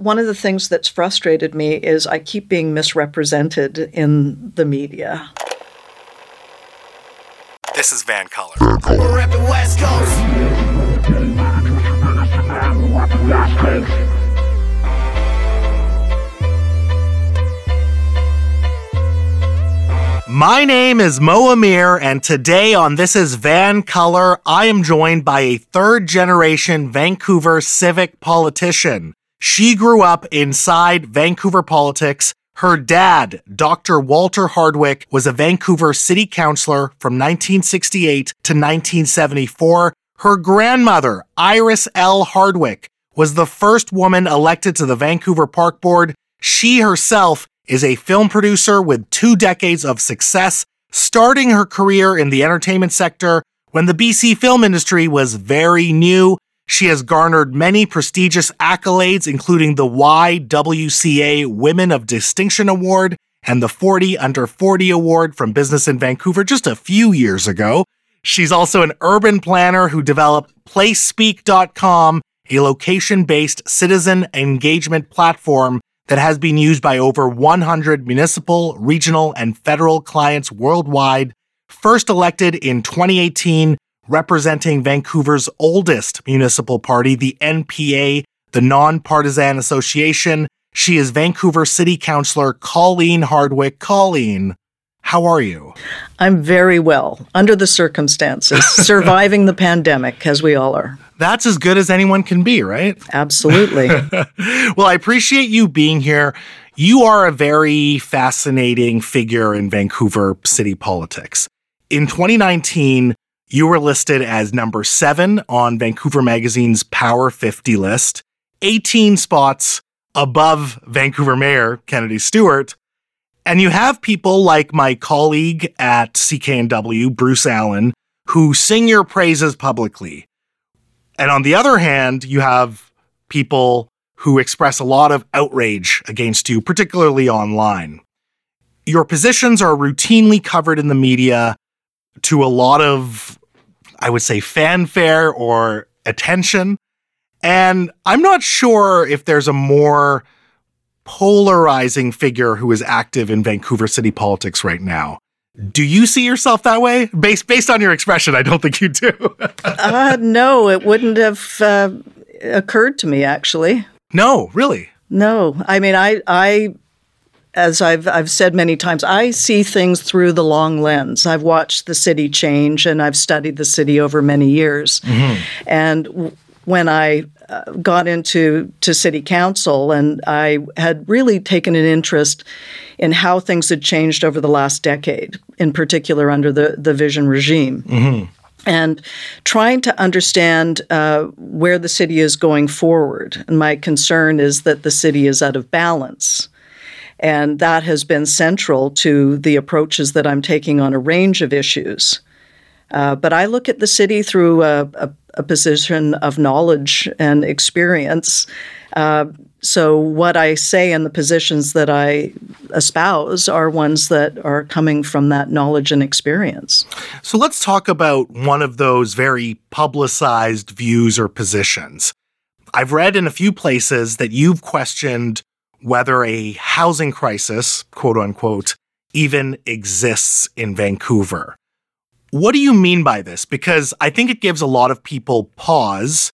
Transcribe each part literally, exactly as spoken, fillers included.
One of the things that's frustrated me is I keep being misrepresented in the media. This is Van Color. We're at the West Coast. My name is Mo Amir, and today on This is Van Color, I am joined by a third-generation Vancouver civic politician. She grew up inside Vancouver politics. Her dad, Doctor Walter Hardwick, was a Vancouver City Councillor from nineteen sixty-eight to nineteen seventy-four. Her grandmother, Iris L. Hardwick, was the first woman elected to the Vancouver Park Board. She herself is a film producer with two decades of success, starting her career in the entertainment sector when the B C film industry was very new. She has garnered many prestigious accolades, including the Y W C A Women of Distinction Award and the forty under forty Award from Business in Vancouver just a few years ago. She's also an urban planner who developed Placespeak dot com, a location-based citizen engagement platform that has been used by over one hundred municipal, regional, and federal clients worldwide, first elected in twenty eighteen, representing Vancouver's oldest municipal party, the N P A, the Nonpartisan Association. She is Vancouver City Councillor Colleen Hardwick. Colleen, how are you? I'm very well, under the circumstances, surviving the pandemic, as we all are. That's as good as anyone can be, right? Absolutely. Well, I appreciate you being here. You are a very fascinating figure in Vancouver city politics. In twenty nineteen, you were listed as number seven on Vancouver Magazine's Power fifty list, eighteen spots above Vancouver Mayor Kennedy Stewart. And you have people like my colleague at C K N W, Bruce Allen, who sing your praises publicly. And on the other hand, you have people who express a lot of outrage against you, particularly online. Your positions are routinely covered in the media to a lot of, I would say, fanfare or attention. And I'm not sure if there's a more polarizing figure who is active in Vancouver city politics right now. Do you see yourself that way? Based based on your expression, I don't think you do. uh, no, it wouldn't have uh, occurred to me, actually. No, really? No. I mean, I, I as I've, I've said many times, I see things through the long lens. I've watched the city change, and I've studied the city over many years. Mm-hmm. And w- when I uh, got into to city council, and I had really taken an interest in how things had changed over the last decade, in particular under the, the Vision regime, mm-hmm. and trying to understand uh, where the city is going forward. And my concern is that the city is out of balance. And that has been central to the approaches that I'm taking on a range of issues. Uh, but I look at the city through a, a, a position of knowledge and experience. Uh, so what I say and the positions that I espouse are ones that are coming from that knowledge and experience. So let's talk about one of those very publicized views or positions. I've read in a few places that you've questioned whether a housing crisis, quote unquote, even exists in Vancouver. What do you mean by this? Because I think it gives a lot of people pause,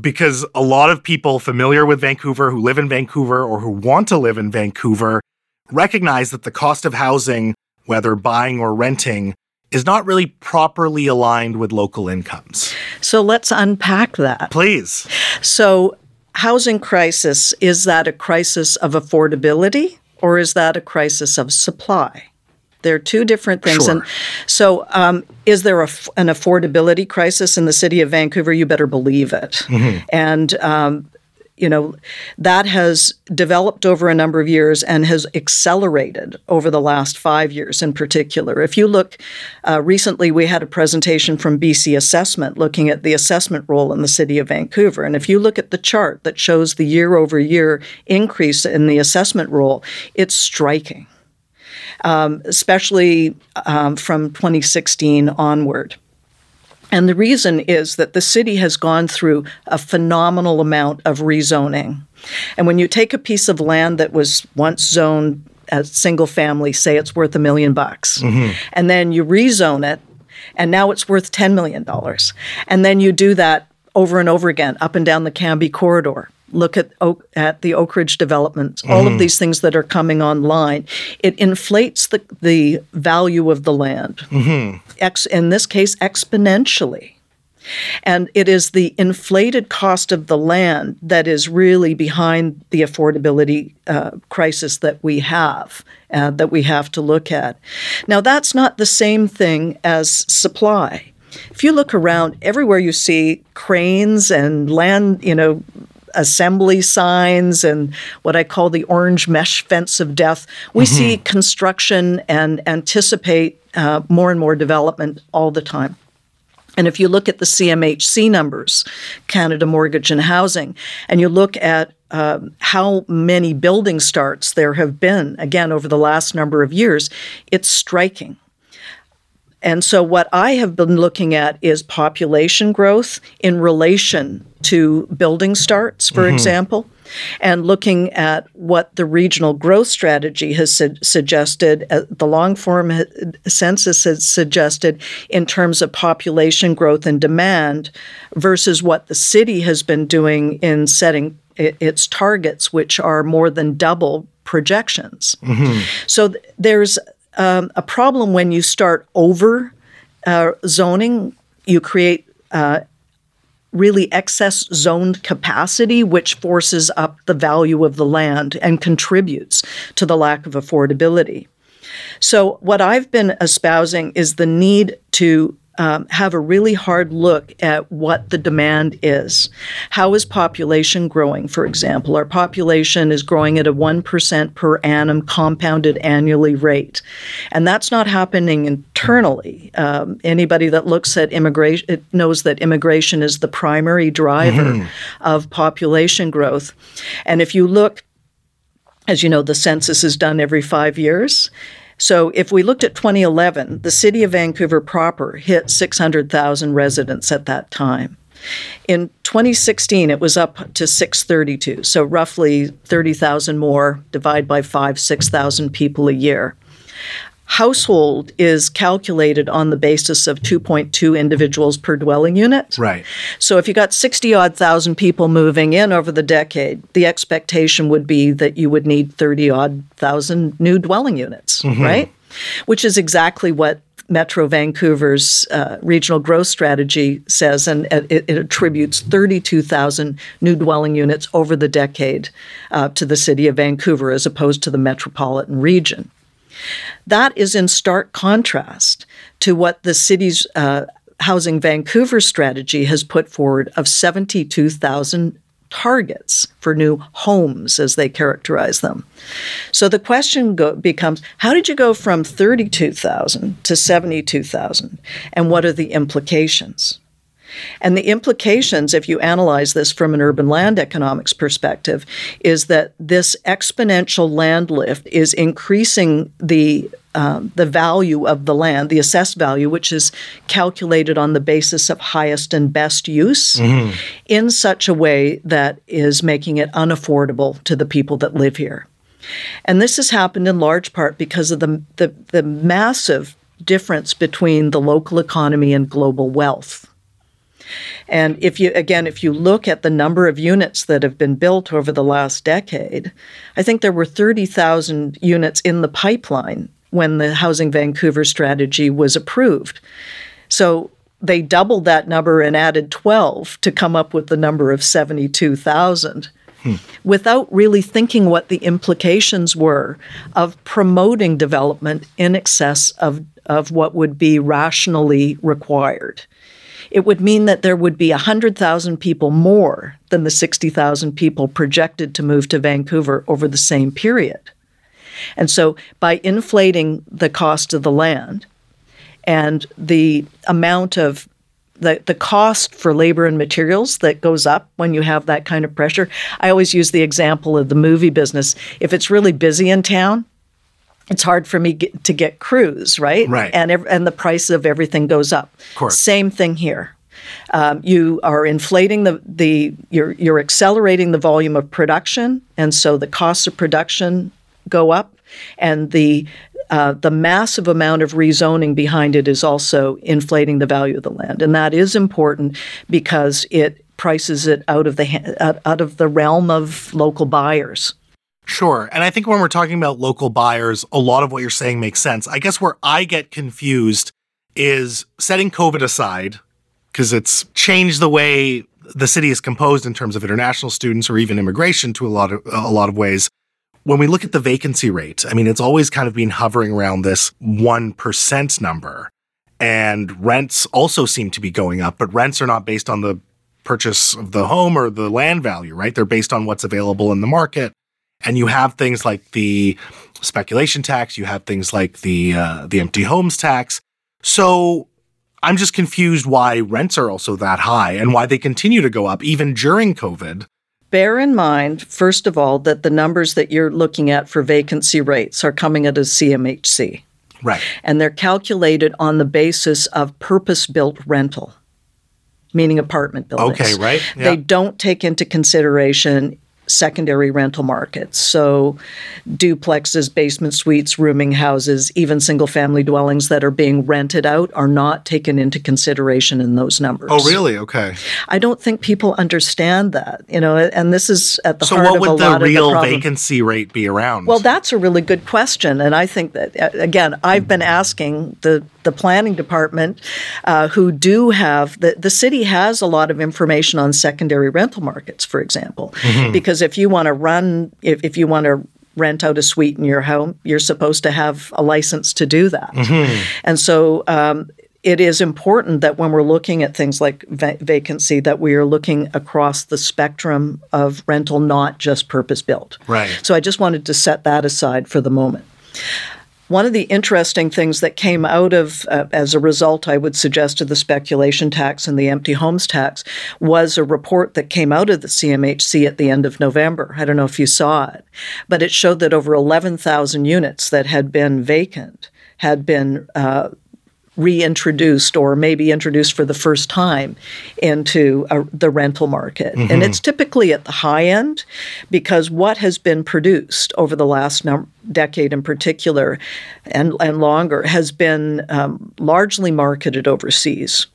because a lot of people familiar with Vancouver, who live in Vancouver or who want to live in Vancouver, recognize that the cost of housing, whether buying or renting, is not really properly aligned with local incomes. So let's unpack that. Please. So housing crisis, is that a crisis of affordability or is that a crisis of supply? They're two different things. Sure. And so um, is there a, an affordability crisis in the city of Vancouver? You better believe it. Mm-hmm. And, um, you know, that has developed over a number of years and has accelerated over the last five years in particular. If you look, uh, recently we had a presentation from B C Assessment looking at the assessment role in the city of Vancouver. And if you look at the chart that shows the year-over-year increase in the assessment role, it's striking. Um, especially um, from twenty sixteen onward. And the reason is that the city has gone through a phenomenal amount of rezoning. And when you take a piece of land that was once zoned as single family, say it's worth a million bucks, mm-hmm. and then you rezone it, and now it's worth ten million dollars. And then you do that over and over again, up and down the Cambie corridor. Look at Oak, at the Oak Ridge developments, all mm-hmm. of these things that are coming online. It inflates the, the value of the land, mm-hmm. ex, in this case, exponentially. And it is the inflated cost of the land that is really behind the affordability uh, crisis that we have, uh, that we have to look at. Now, that's not the same thing as supply. If you look around, everywhere you see cranes and land, you know, assembly signs and what I call the orange mesh fence of death. We mm-hmm. see construction and anticipate uh, more and more development all the time. And if you look at the C M H C numbers, Canada Mortgage and Housing, and you look at uh, how many building starts there have been, again, over the last number of years, it's striking. And so what I have been looking at is population growth in relation to building starts, for mm-hmm. example, and looking at what the regional growth strategy has su- suggested, uh, the long-form ha- census has suggested in terms of population growth and demand versus what the city has been doing in setting it- its targets, which are more than double projections. Mm-hmm. So th- there's um, a problem when you start over uh, zoning. You create uh really excess zoned capacity, which forces up the value of the land and contributes to the lack of affordability. So what I've been espousing is the need to um, have a really hard look at what the demand is. How is population growing, for example? Our population is growing at a one percent per annum compounded annually rate. And that's not happening in internally. Um, anybody that looks at immigration it knows that immigration is the primary driver mm-hmm. of population growth. And if you look, as you know, the census is done every five years. So if we looked at twenty eleven, the city of Vancouver proper hit six hundred thousand residents at that time. In twenty sixteen, it was up to six thirty-two, so roughly thirty thousand more, divide by five, six thousand people a year. Household is calculated on the basis of two point two individuals per dwelling unit. Right. So if you got sixty-odd thousand people moving in over the decade, the expectation would be that you would need thirty-odd thousand new dwelling units, mm-hmm. right? Which is exactly what Metro Vancouver's uh, regional growth strategy says, and uh, it, it attributes thirty-two thousand new dwelling units over the decade uh, to the city of Vancouver as opposed to the metropolitan region. That is in stark contrast to what the city's uh, Housing Vancouver strategy has put forward of seventy-two thousand targets for new homes, as they characterize them. So the question go- becomes, how did you go from thirty-two thousand to seventy-two thousand, and what are the implications? And the implications, if you analyze this from an urban land economics perspective, is that this exponential land lift is increasing the um, the value of the land, the assessed value, which is calculated on the basis of highest and best use, mm-hmm. in such a way that is making it unaffordable to the people that live here. And this has happened in large part because of the the, the massive difference between the local economy and global wealth. And if you, again, if you look at the number of units that have been built over the last decade, I think there were thirty thousand units in the pipeline when the Housing Vancouver strategy was approved. So they doubled that number and added twelve to come up with the number of seventy-two thousand hmm. without really thinking what the implications were of promoting development in excess of, of what would be rationally required. It would mean that there would be one hundred thousand people more than the sixty thousand people projected to move to Vancouver over the same period. And so by inflating the cost of the land and the amount of the, the cost for labor and materials that goes up when you have that kind of pressure, I always use the example of the movie business. If it's really busy in town, it's hard for me get, to get crews, right? Right. And ev- and the price of everything goes up. Of course. Same thing here. Um, you are inflating the, the you're you're accelerating the volume of production, and so the costs of production go up, and the uh, the massive amount of rezoning behind it is also inflating the value of the land, and that is important because it prices it out of the ha- out of the realm of local buyers. Sure. And I think when we're talking about local buyers, a lot of what you're saying makes sense. I guess where I get confused is, setting COVID aside, because it's changed the way the city is composed in terms of international students or even immigration to a lot of a lot of ways. When we look at the vacancy rate, I mean, it's always kind of been hovering around this one percent number. And rents also seem to be going up, but rents are not based on the purchase of the home or the land value, right? They're based on what's available in the market. And you have things like the speculation tax, you have things like the uh, the empty homes tax. So I'm just confused why rents are also that high and why they continue to go up even during COVID. Bear in mind, first of all, that the numbers that you're looking at for vacancy rates are coming out of C M H C. Right. And they're calculated on the basis of purpose-built rental, meaning apartment buildings. Okay, right. Yeah. They don't take into consideration secondary rental markets. So duplexes, basement suites, rooming houses, even single-family dwellings that are being rented out are not taken into consideration in those numbers. Oh, really? Okay. I don't think people understand that, you know, and this is at the so heart of a lot of the problem. So what would the real vacancy rate be around? Well, that's a really good question. And I think that, again, I've been asking the the planning department, uh, who do have, the, the city has a lot of information on secondary rental markets, for example, mm-hmm. because if you want to run, if, if you want to rent out a suite in your home, you're supposed to have a license to do that. Mm-hmm. And so um, it is important that when we're looking at things like va- vacancy, that we are looking across the spectrum of rental, not just purpose-built. Right. So I just wanted to set that aside for the moment. One of the interesting things that came out of, uh, as a result, I would suggest, of the speculation tax and the empty homes tax was a report that came out of the C M H C at the end of November. I don't know if you saw it, but it showed that over eleven thousand units that had been vacant had been uh, reintroduced or maybe introduced for the first time into a, the rental market. Mm-hmm. And it's typically at the high end because what has been produced over the last number, decade in particular and, and longer has been um, largely marketed overseas.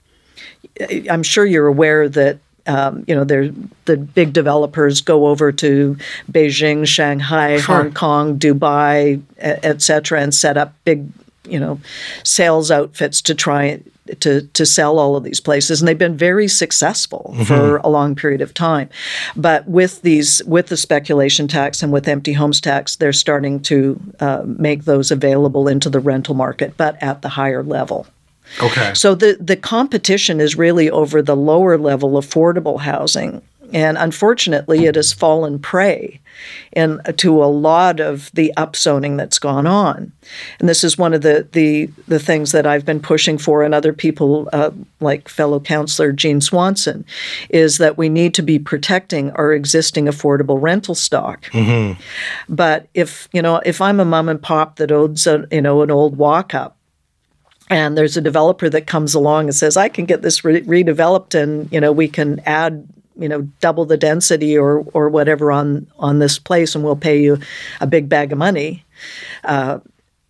I'm sure you're aware that Um, you know, the big developers go over to Beijing, Shanghai, sure. Hong Kong, Dubai, et cetera, and set up big, you know, sales outfits to try to, to sell all of these places. And they've been very successful mm-hmm. for a long period of time. But with these, with the speculation tax and with empty homes tax, they're starting to uh, make those available into the rental market, but at the higher level. Okay. So the, the competition is really over the lower level affordable housing. And unfortunately, it has fallen prey in, to a lot of the upzoning that's gone on. And this is one of the the, the things that I've been pushing for, and other people uh, like fellow councillor Jean Swanson, is that we need to be protecting our existing affordable rental stock. Mm-hmm. But if you know, if I'm a mom and pop that owns a, you know an old walk-up, and there's a developer that comes along and says, "I can get this re- redeveloped, and you know we can add." you know, double the density or or whatever on, on this place, and we'll pay you a big bag of money, uh,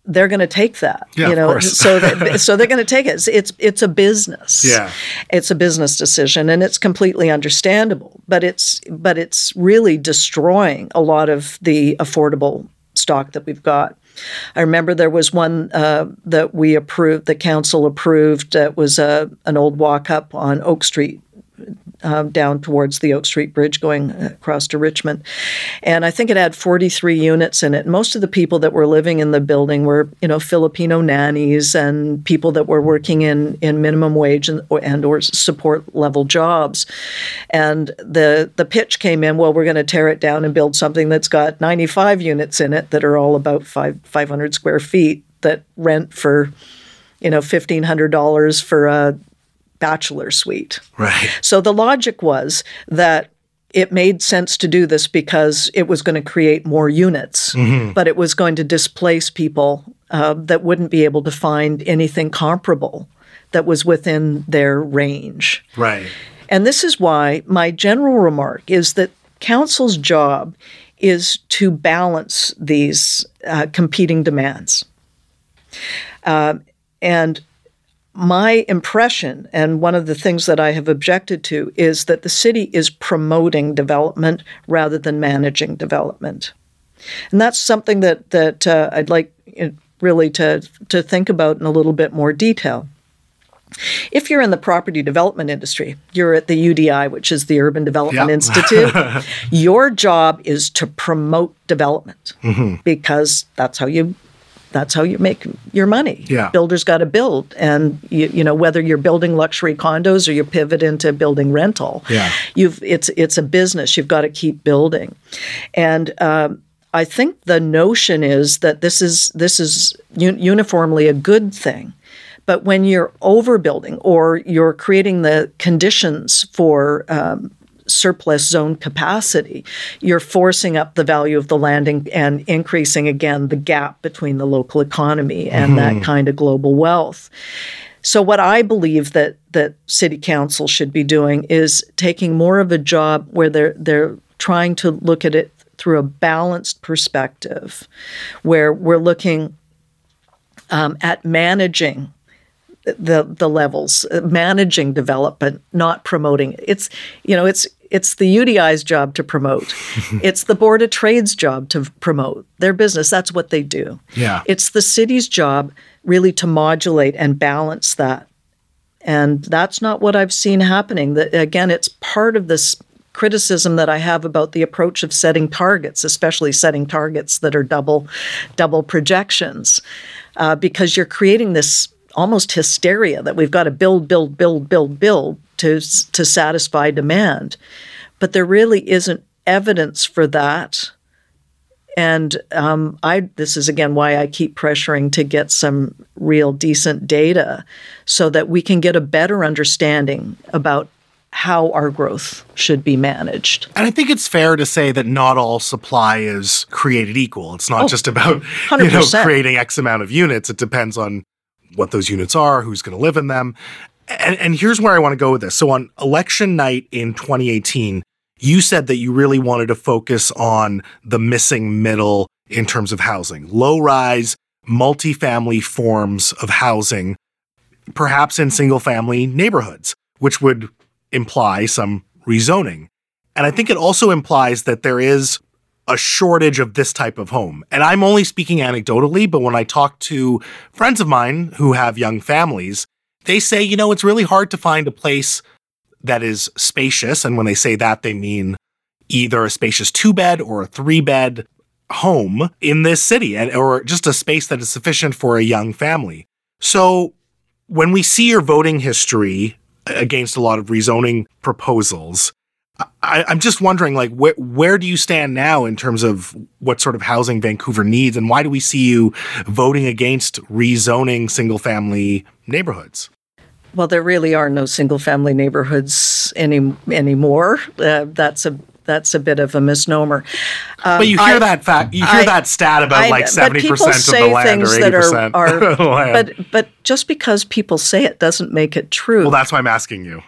they're going to take that. Yeah, you know, of course. so that, so they're going to take it. It's, it's it's a business. Yeah, it's a business decision, and it's completely understandable. But it's but it's really destroying a lot of the affordable stock that we've got. I remember there was one uh, that we approved, the council approved. That uh, was a an old walk-up on Oak Street. Um, down towards the Oak Street Bridge going across to Richmond. And I think it had forty-three units in it. Most of the people that were living in the building were, you know, Filipino nannies and people that were working in, in minimum wage and or, and or support level jobs. And the the pitch came in, well, we're going to tear it down and build something that's got ninety-five units in it that are all about five, five hundred square feet that rent for, you know, fifteen hundred dollars for a bachelor suite. Right. So the logic was that it made sense to do this because it was going to create more units, mm-hmm. but it was going to displace people uh, that wouldn't be able to find anything comparable that was within their range. Right. And this is why my general remark is that council's job is to balance these uh, competing demands. Uh, and my impression, and one of the things that I have objected to, is that the city is promoting development rather than managing development. And that's something that that uh, I'd like really to, to think about in a little bit more detail. If you're in the property development industry, you're at the U D I, which is the Urban Development yep. Institute, your job is to promote development mm-hmm. because that's how you that's how you make your money. Yeah. Builders got to build. And, you, you know, whether you're building luxury condos or you pivot into building rental, yeah. you've it's it's a business. You've got to keep building. And um, I think the notion is that this is this is un- uniformly a good thing. But when you're overbuilding or you're creating the conditions for um, surplus zone capacity, you're forcing up the value of the land and, and increasing, again, the gap between the local economy and mm-hmm. that kind of global wealth. So what I believe that that city council should be doing is taking more of a job where they're they're trying to look at it through a balanced perspective, where we're looking um, at managing the the levels, managing development, not promoting. It's, you know, it's it's the U D I's job to promote. It's the Board of Trade's job to promote their business. That's what they do. Yeah. It's the city's job really to modulate and balance that. And that's not what I've seen happening. That, again, it's part of this criticism that I have about the approach of setting targets, especially setting targets that are double, double projections, uh, because you're creating this almost hysteria that we've got to build, build, build, build, build to to satisfy demand. But there really isn't evidence for that. And um, I this is, again, why I keep pressuring to get some real decent data so that we can get a better understanding about how our growth should be managed. And I think it's fair to say that not all supply is created equal. It's not oh, just about you know, creating X amount of units. It depends on what those units are, who's going to live in them. And, and here's where I want to go with this. So on election night in twenty eighteen, you said that you really wanted to focus on the missing middle in terms of housing, low-rise, multifamily forms of housing, perhaps in single-family neighborhoods, which would imply some rezoning. And I think it also implies that there is a shortage of this type of home. And I'm only speaking anecdotally, but when I talk to friends of mine who have young families, they say, you know, it's really hard to find a place that is spacious. And when they say that, they mean either a spacious two-bed or a three-bed home in this city, and or just a space that is sufficient for a young family. So when we see your voting history against a lot of rezoning proposals, I, I'm just wondering, like, wh- where do you stand now in terms of what sort of housing Vancouver needs, and why do we see you voting against rezoning single-family neighborhoods? Well, there really are no single-family neighborhoods any anymore. Uh, that's a that's a bit of a misnomer. Um, but you hear I, that fact, you hear I, that stat about I, like seventy percent of the land or eighty percent are, are, of the land. But but just because people say it doesn't make it true. Well, that's why I'm asking you.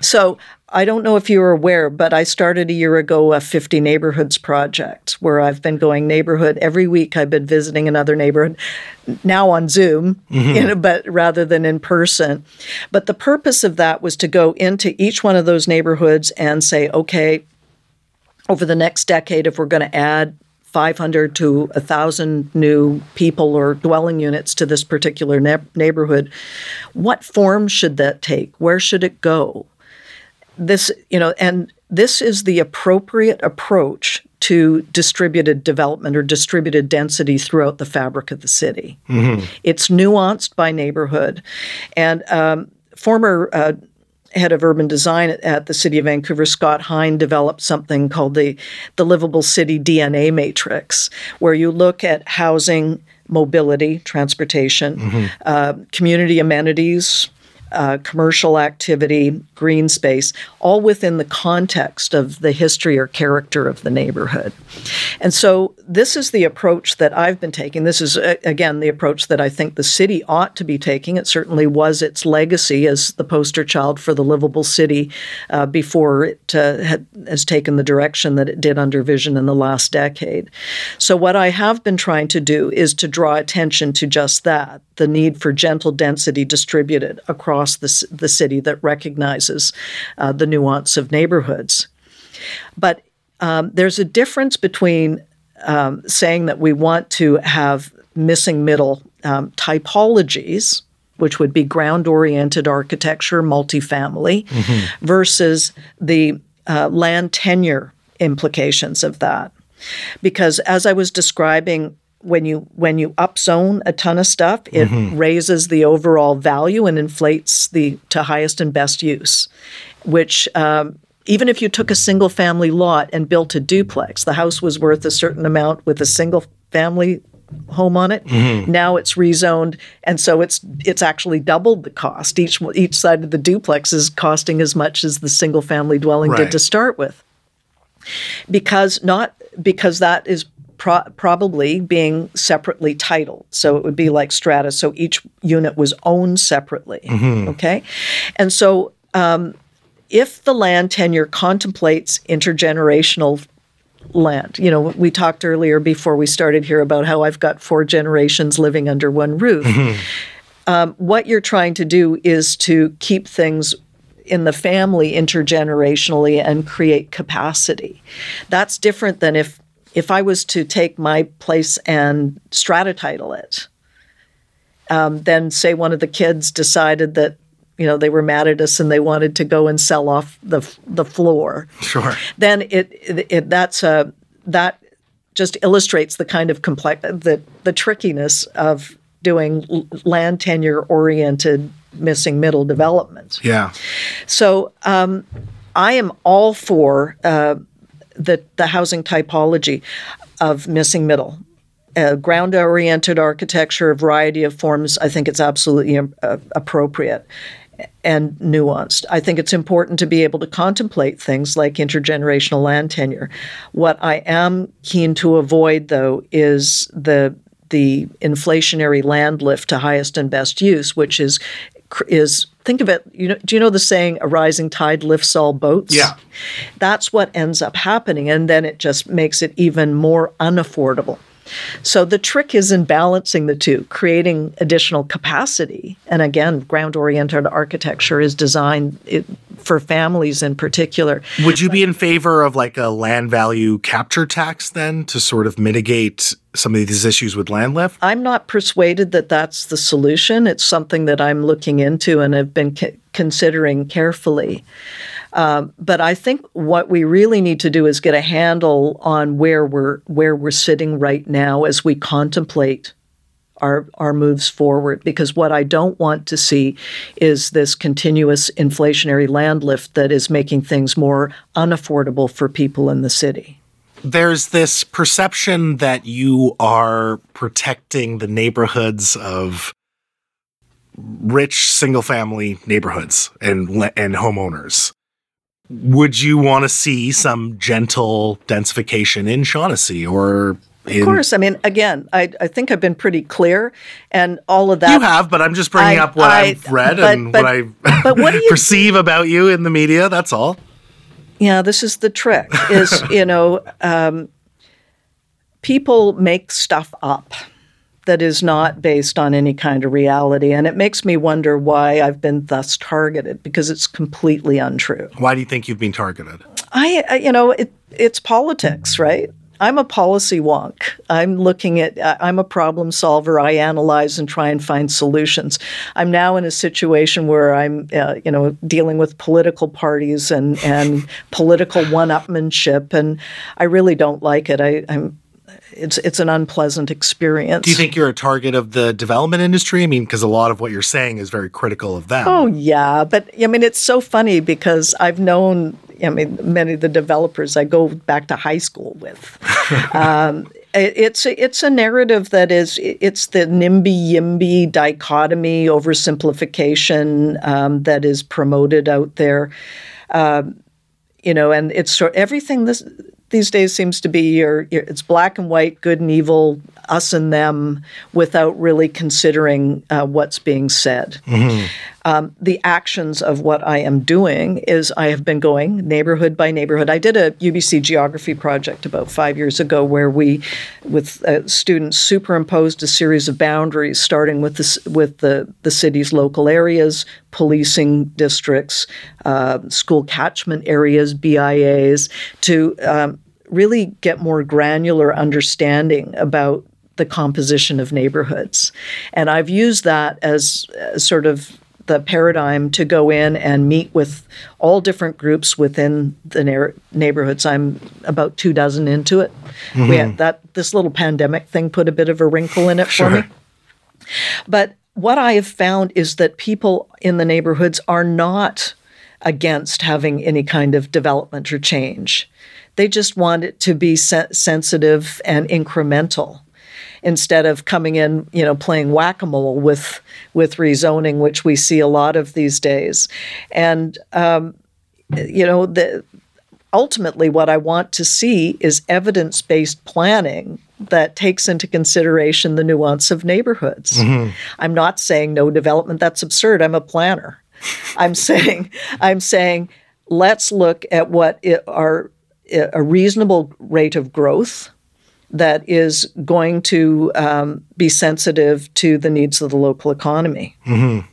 So, I don't know if you were aware, but I started a year ago a fifty neighborhoods project where I've been going neighborhood. Every week I've been visiting another neighborhood, now on Zoom, mm-hmm. you know, but rather than in person. But the purpose of that was to go into each one of those neighborhoods and say, okay, over the next decade, if we're going to add five hundred to one thousand new people or dwelling units to this particular ne- neighborhood, what form should that take? Where should it go? This, you know, and this is the appropriate approach to distributed development or distributed density throughout the fabric of the city. Mm-hmm. It's nuanced by neighborhood. And um, former uh, head of urban design at, at the City of Vancouver, Scott Hine, developed something called the, the Livable City D N A Matrix, where you look at housing, mobility, transportation, mm-hmm. uh, community amenities, uh, commercial activity, green space, all within the context of the history or character of the neighborhood. And so this is the approach that I've been taking. This is, again, the approach that I think the city ought to be taking. It certainly was its legacy as the poster child for the livable city uh, before it uh, had, has taken the direction that it did under Vision in the last decade. So what I have been trying to do is to draw attention to just that, the need for gentle density distributed across the, the city that recognizes uh, the nuance of neighborhoods. But um, there's a difference between um, saying that we want to have missing middle um, typologies, which would be ground-oriented architecture, multifamily, mm-hmm. versus the uh, land tenure implications of that. Because as I was describing, when you when you upzone a ton of stuff, it mm-hmm. raises the overall value and inflates the to highest and best use, which um, even if you took a single-family lot and built a duplex, the house was worth a certain amount with a single-family home on it. Mm-hmm. Now it's rezoned, and so it's it's actually doubled the cost. Each each side of the duplex is costing as much as the single-family dwelling right. did to start with, because not because that is pro- probably being separately titled. So it would be like strata. So each unit was owned separately. Mm-hmm. Okay, and so um, if the land tenure contemplates intergenerational land. You know, we talked earlier before we started here about how I've got four generations living under one roof. Mm-hmm. Um, what you're trying to do is to keep things in the family intergenerationally and create capacity. That's different than if, if I was to take my place and strata title it. Um, then say one of the kids decided that, you know, they were mad at us and they wanted to go and sell off the the floor. Sure. Then it, it, it that's a that just illustrates the kind of complex the the trickiness of doing land tenure oriented missing middle development. Yeah. So um, I am all for uh, the the housing typology of missing middle. Uh, ground-oriented architecture, a variety of forms. I think it's absolutely uh, appropriate and nuanced. I think it's important to be able to contemplate things like intergenerational land tenure. What I am keen to avoid, though, is the the inflationary land lift to highest and best use, which is is think of it. You know, do you know the saying, "A rising tide lifts all boats"? Yeah, that's what ends up happening, and then it just makes it even more unaffordable. So the trick is in balancing the two, creating additional capacity. And again, ground-oriented architecture is designed it, for families in particular. Would you but, be in favor of like a land value capture tax then to sort of mitigate some of these issues with land lift? I'm not persuaded that that's the solution. It's something that I'm looking into and have been c- considering carefully. Um, but I think what we really need to do is get a handle on where we're where we're sitting right now as we contemplate our our moves forward. Because what I don't want to see is this continuous inflationary land lift that is making things more unaffordable for people in the city. There's this perception that you are protecting the neighborhoods of rich single-family neighborhoods and and homeowners. Would you want to see some gentle densification in Shaughnessy or in... Of course. I mean, again, I, I think I've been pretty clear and all of that. You have, but I'm just bringing I, up what I, I've read but, and but, what I but what do you perceive do? about you in the media. That's all. Yeah, this is the trick is, you know, um, people make stuff up that is not based on any kind of reality. And it makes me wonder why I've been thus targeted, because it's completely untrue. Why do you think you've been targeted? I, you know, it, it's politics, right? I'm a policy wonk. I'm looking at, I'm a problem solver. I analyze and try and find solutions. I'm now in a situation where I'm, uh, you know, dealing with political parties and, and political one-upmanship. And I really don't like it. I, I'm, It's it's an unpleasant experience. Do you think you're a target of the development industry? I mean, because a lot of what you're saying is very critical of them. Oh, yeah. But, I mean, it's so funny because I've known, I mean, many of the developers I go back to high school with. um, It's a, it's a narrative that is, it's the NIMBY-YIMBY dichotomy, oversimplification um, that is promoted out there. Um, you know, and it's sort everything this, these days seems to be, your, your, it's black and white, good and evil, us and them, without really considering uh, what's being said. Mm-hmm. Um, the actions of what I am doing is I have been going neighborhood by neighborhood. I did a U B C geography project about five years ago where we, with uh, students, superimposed a series of boundaries, starting with the, with the, the city's local areas, policing districts, uh, school catchment areas, B I As, to um, really get more granular understanding about the composition of neighborhoods. And I've used that as uh, sort of the paradigm to go in and meet with all different groups within the na- neighborhoods. I'm about two dozen into it. Mm-hmm. We had that this little pandemic thing put a bit of a wrinkle in it sure. for me. But what I have found is that people in the neighborhoods are not against having any kind of development or change. They just want it to be se- sensitive and incremental, instead of coming in, you know, playing whack-a-mole with with rezoning, which we see a lot of these days. And, um, you know, the, ultimately what I want to see is evidence-based planning that takes into consideration the nuance of neighborhoods. Mm-hmm. I'm not saying no development. That's absurd. I'm a planner. I'm saying, I'm saying, let's look at what it, are a reasonable rate of growth that is going to um, be sensitive to the needs of the local economy. Mm-hmm.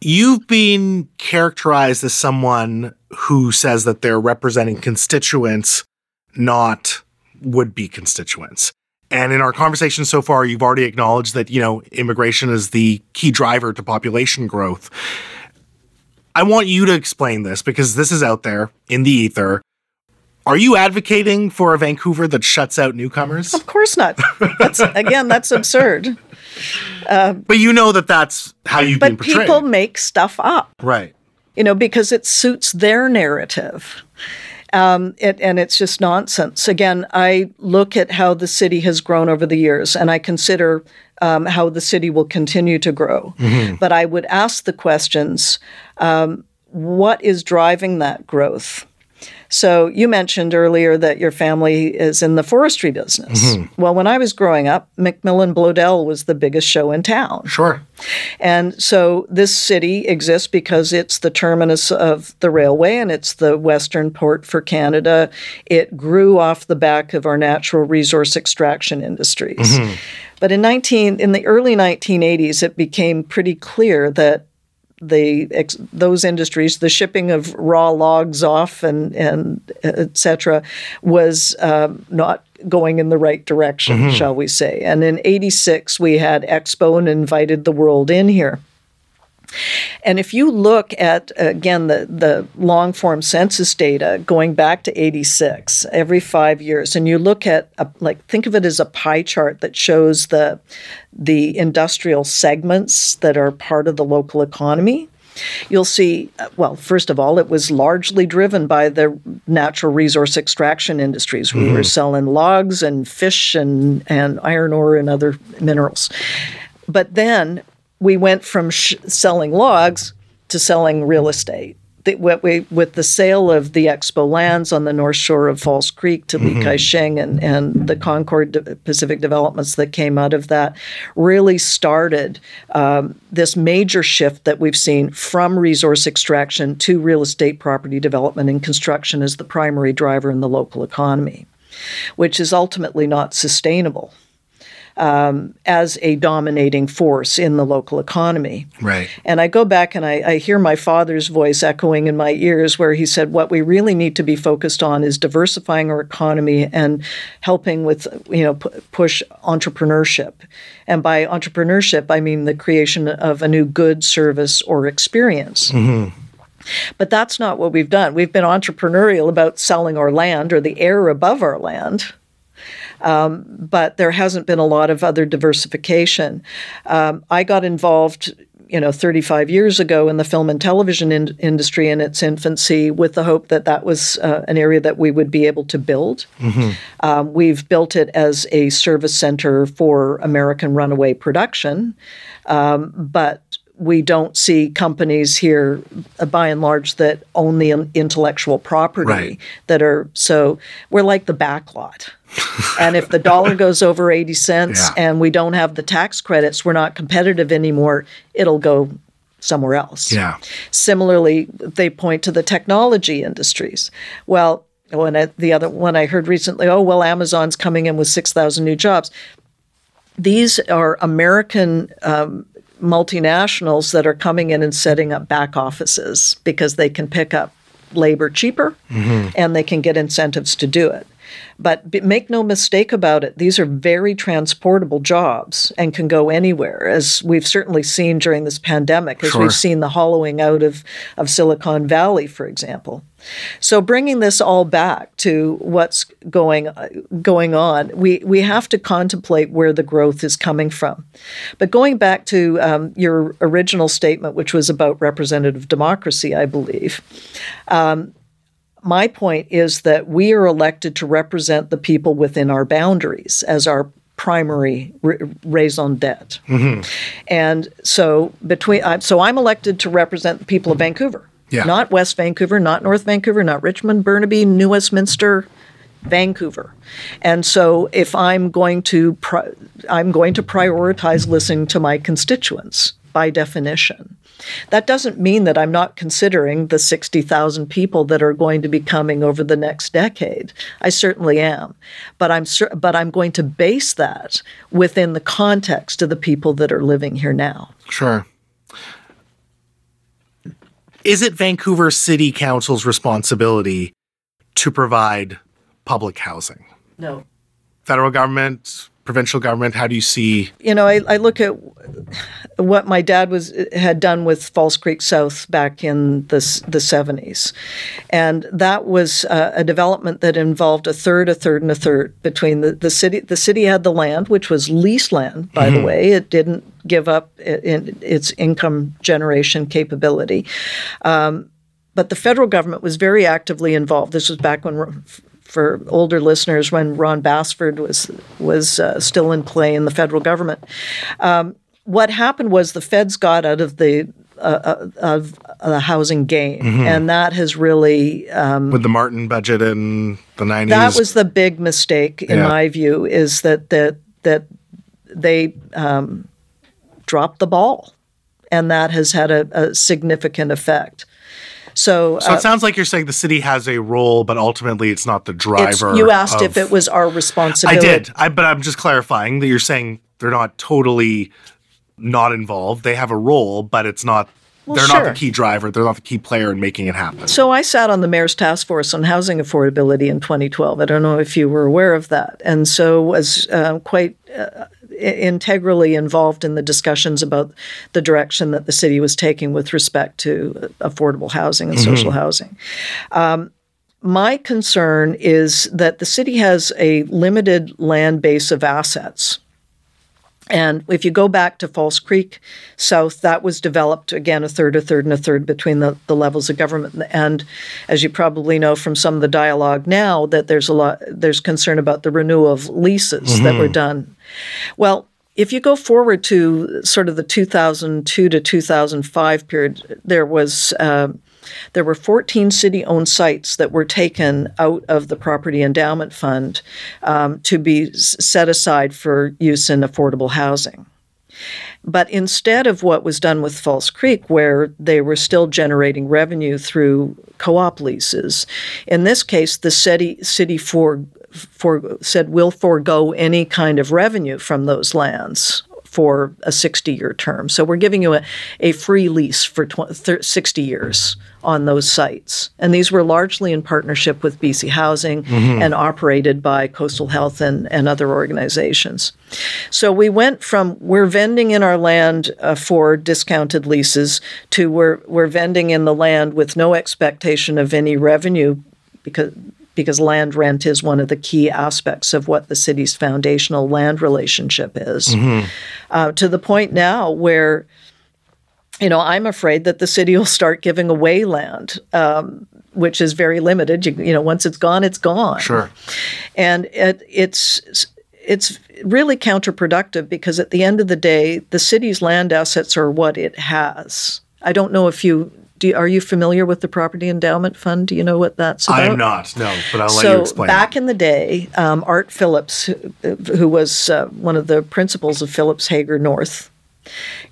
You've been characterized as someone who says that they're representing constituents, not would-be constituents. And in our conversation so far, you've already acknowledged that, you know, immigration is the key driver to population growth. I want you to explain this, because this is out there in the ether. Are you advocating for a Vancouver that shuts out newcomers? Of course not. That's, again, that's absurd. Uh, but you know that that's how you've been portrayed. But people make stuff up. Right. You know, because it suits their narrative. Um, it, and it's just nonsense. Again, I look at how the city has grown over the years, and I consider um, how the city will continue to grow. Mm-hmm. But I would ask the questions, um, what is driving that growth? So you mentioned earlier that your family is in the forestry business. Mm-hmm. Well, when I was growing up, Macmillan Bloedel was the biggest show in town. Sure. And so this city exists because it's the terminus of the railway and it's the western port for Canada. It grew off the back of our natural resource extraction industries. Mm-hmm. But in nineteen in the early nineteen eighties, it became pretty clear that the ex, those industries, the shipping of raw logs off and, and et cetera, was um, not going in the right direction, mm-hmm. shall we say. And in eighty-six, we had Expo and invited the world in here. And if you look at, again, the, the long-form census data going back to eighty-six, every five years, and you look at, a, like, think of it as a pie chart that shows the the industrial segments that are part of the local economy, you'll see, well, first of all, it was largely driven by the natural resource extraction industries. We mm-hmm. were selling logs and fish and, and iron ore and other minerals. But then we went from sh- selling logs to selling real estate. The, what we, with the sale of the Expo lands on the north shore of False Creek to mm-hmm. Li Ka Shing and, and the Concord de- Pacific developments that came out of that really started um, this major shift that we've seen from resource extraction to real estate property development and construction as the primary driver in the local economy, which is ultimately not sustainable Um, as a dominating force in the local economy. Right. And I go back and I, I hear my father's voice echoing in my ears where he said, what we really need to be focused on is diversifying our economy and helping with, you know, p- push entrepreneurship. And by entrepreneurship, I mean the creation of a new good, service, or experience. Mm-hmm. But that's not what we've done. We've been entrepreneurial about selling our land or the air above our land. Um, but there hasn't been a lot of other diversification. Um, I got involved you know, thirty-five years ago in the film and television in- industry in its infancy, with the hope that that was uh, an area that we would be able to build. Mm-hmm. Um, we've built it as a service center for American runaway production, um, but we don't see companies here, uh, by and large, that own the intellectual property. Right. That are, so we're like the backlot. And if the dollar goes over eighty cents, yeah, and we don't have the tax credits, we're not competitive anymore. It'll go somewhere else. Yeah. Similarly, they point to the technology industries. Well, when I, the other one I heard recently, oh, well, Amazon's coming in with six thousand new jobs. These are American um multinationals that are coming in and setting up back offices because they can pick up labor cheaper, mm-hmm, and they can get incentives to do it. But b- make no mistake about it, these are very transportable jobs and can go anywhere, as we've certainly seen during this pandemic, as sure, we've seen the hollowing out of, of Silicon Valley, for example. So bringing this all back to what's going going on, we, we have to contemplate where the growth is coming from. But going back to um, your original statement, which was about representative democracy, I believe, um, my point is that we are elected to represent the people within our boundaries as our primary raison d'etre. Mm-hmm. And so between, uh, so I'm elected to represent the people of Vancouver. Yeah. Not West Vancouver, not North Vancouver, not Richmond, Burnaby, New Westminster, Vancouver. And so if I'm going to pri- I'm going to prioritize listening to my constituents by definition. That doesn't mean that I'm not considering the sixty thousand people that are going to be coming over the next decade. I certainly am. But I'm sur- but I'm going to base that within the context of the people that are living here now. Sure. Is it Vancouver City Council's responsibility to provide public housing? No. Federal government, provincial government, how do you see? You know, I, I look at what my dad was had done with False Creek South back in the, the seventies. And that was uh, a development that involved a third, a third, and a third between the, the city. The city had the land, which was leased land, by mm-hmm. the way. It didn't give up in its income generation capability. Um, but the federal government was very actively involved. This was back when, for older listeners, when Ron Basford was was uh, still in play in the federal government. Um, what happened was the feds got out of the uh, of the housing game, mm-hmm. and that has really um, with the Martin budget in the nineties. That was the big mistake, in yeah. my view, is that that that they. Um, dropped the ball, and that has had a, a significant effect. So, so it uh, sounds like you're saying the city has a role, but ultimately it's not the driver. You asked of, if it was our responsibility. I did, I, but I'm just clarifying that you're saying they're not totally not involved. They have a role, but it's not. Well, they're sure. not the key driver. They're not the key player in making it happen. So I sat on the mayor's task force on housing affordability in twenty twelve. I don't know if you were aware of that. And so was uh, quite uh, integrally involved in the discussions about the direction that the city was taking with respect to affordable housing and mm-hmm. social housing. Um, my concern is that the city has a limited land base of assets. And if you go back to False Creek South, that was developed, again, a third, a third, and a third between the, the levels of government. And as you probably know from some of the dialogue now, that there's a lot, there's concern about the renewal of leases mm-hmm. that were done. Well, if you go forward to sort of the two thousand two to two thousand five period, there was uh, there were fourteen city-owned sites that were taken out of the Property Endowment Fund um, to be set aside for use in affordable housing. But instead of what was done with False Creek, where they were still generating revenue through co-op leases, in this case, the city, city for, for, said we'll forego any kind of revenue from those lands for a sixty-year term. So we're giving you a, a free lease for twenty, thirty, sixty years on those sites. And these were largely in partnership with B C Housing mm-hmm. and operated by Coastal Health and, and other organizations. So we went from we're vending in our land uh, for discounted leases to we're, we're vending in the land with no expectation of any revenue because because land rent is one of the key aspects of what the city's foundational land relationship is, mm-hmm. uh, to the point now where you know, I'm afraid that the city will start giving away land, um, which is very limited. You, you know, once it's gone, it's gone. Sure. And it, it's it's really counterproductive, because at the end of the day, the city's land assets are what it has. I don't know if you do. Are you familiar with the Property Endowment Fund? Do you know what that's about? I'm not. No, but I'll so let you explain. So back it. in the day, um, Art Phillips, who, who was uh, one of the principals of Phillips Hager North.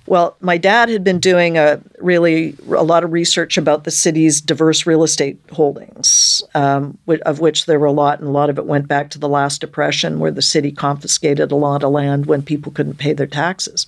Well, my dad had been doing a really a lot of research about the city's diverse real estate holdings, um, of which there were a lot, and a lot of it went back to the last Depression, where the city confiscated a lot of land when people couldn't pay their taxes.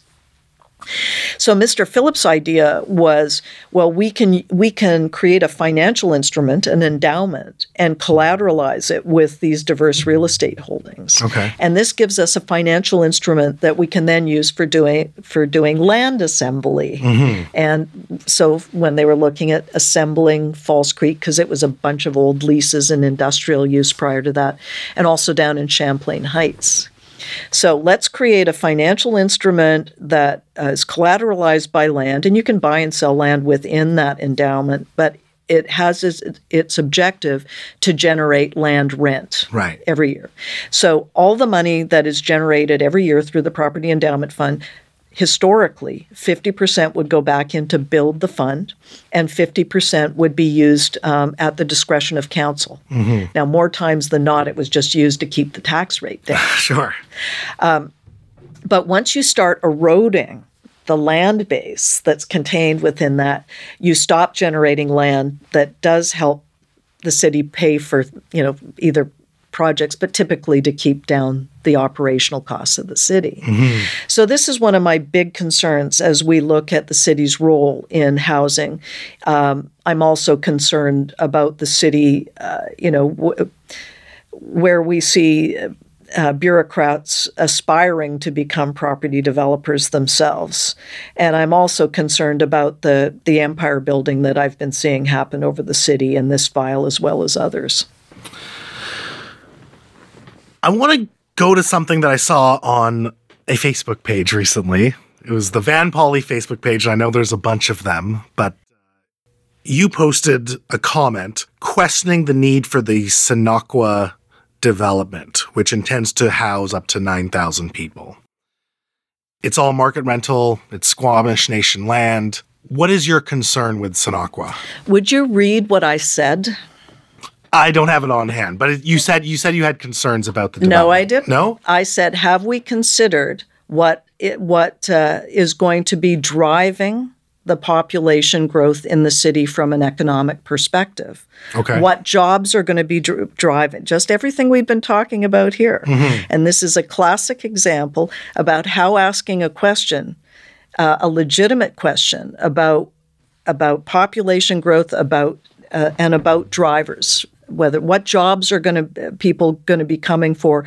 So Mister Phillips' idea was, well, we can we can create a financial instrument, an endowment, and collateralize it with these diverse real estate holdings. Okay. And this gives us a financial instrument that we can then use for doing for doing land assembly. Mm-hmm. And so when they were looking at assembling False Creek, because it was a bunch of old leases and industrial use prior to that, and also down in Champlain Heights. So let's create a financial instrument that uh, is collateralized by land, and you can buy and sell land within that endowment, but it has its, its objective to generate land rent right. every year. So all the money that is generated every year through the Property Endowment Fund, historically, fifty percent would go back in to build the fund, and fifty percent would be used um, at the discretion of council. Mm-hmm. Now, more times than not, it was just used to keep the tax rate down. Sure. Um, but once you start eroding the land base that's contained within that, you stop generating land that does help the city pay for, you know, either projects, but typically to keep down the operational costs of the city. Mm-hmm. So this is one of my big concerns as we look at the city's role in housing. Um, I'm also concerned about the city, uh, you know, w- where we see uh, bureaucrats aspiring to become property developers themselves. And I'm also concerned about the, the empire building that I've been seeing happen over the city in this file as well as others. I want to go to something that I saw on a Facebook page recently. It was the Van Pauli Facebook page, and I know there's a bunch of them, but you posted a comment questioning the need for the Senákw development, which intends to house up to nine thousand people. It's all market rental. It's Squamish Nation land. What is your concern with Senákw? Would you read what I said? I don't have it on hand, but you said you said you had concerns about the development. No, I didn't. No? I said, have we considered what it, what uh, is going to be driving the population growth in the city from an economic perspective? Okay. What jobs are going to be dr- driving? Just everything we've been talking about here. Mm-hmm. And this is a classic example about how asking a question, uh, a legitimate question about, about population growth, about uh, and about drivers, whether what jobs are going to people going to be coming for,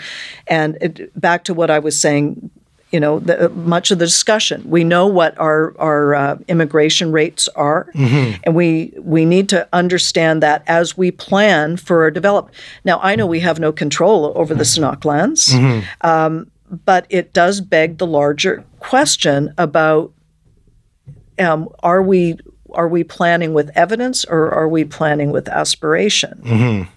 and it, back to what I was saying, you know, the, much of the discussion. We know what our our uh, immigration rates are, mm-hmm. and we we need to understand that as we plan for our development. Now, I know we have no control over the Senákw lands, mm-hmm. um, but it does beg the larger question about um, are we. Are we planning with evidence, or are we planning with aspiration? Mm-hmm.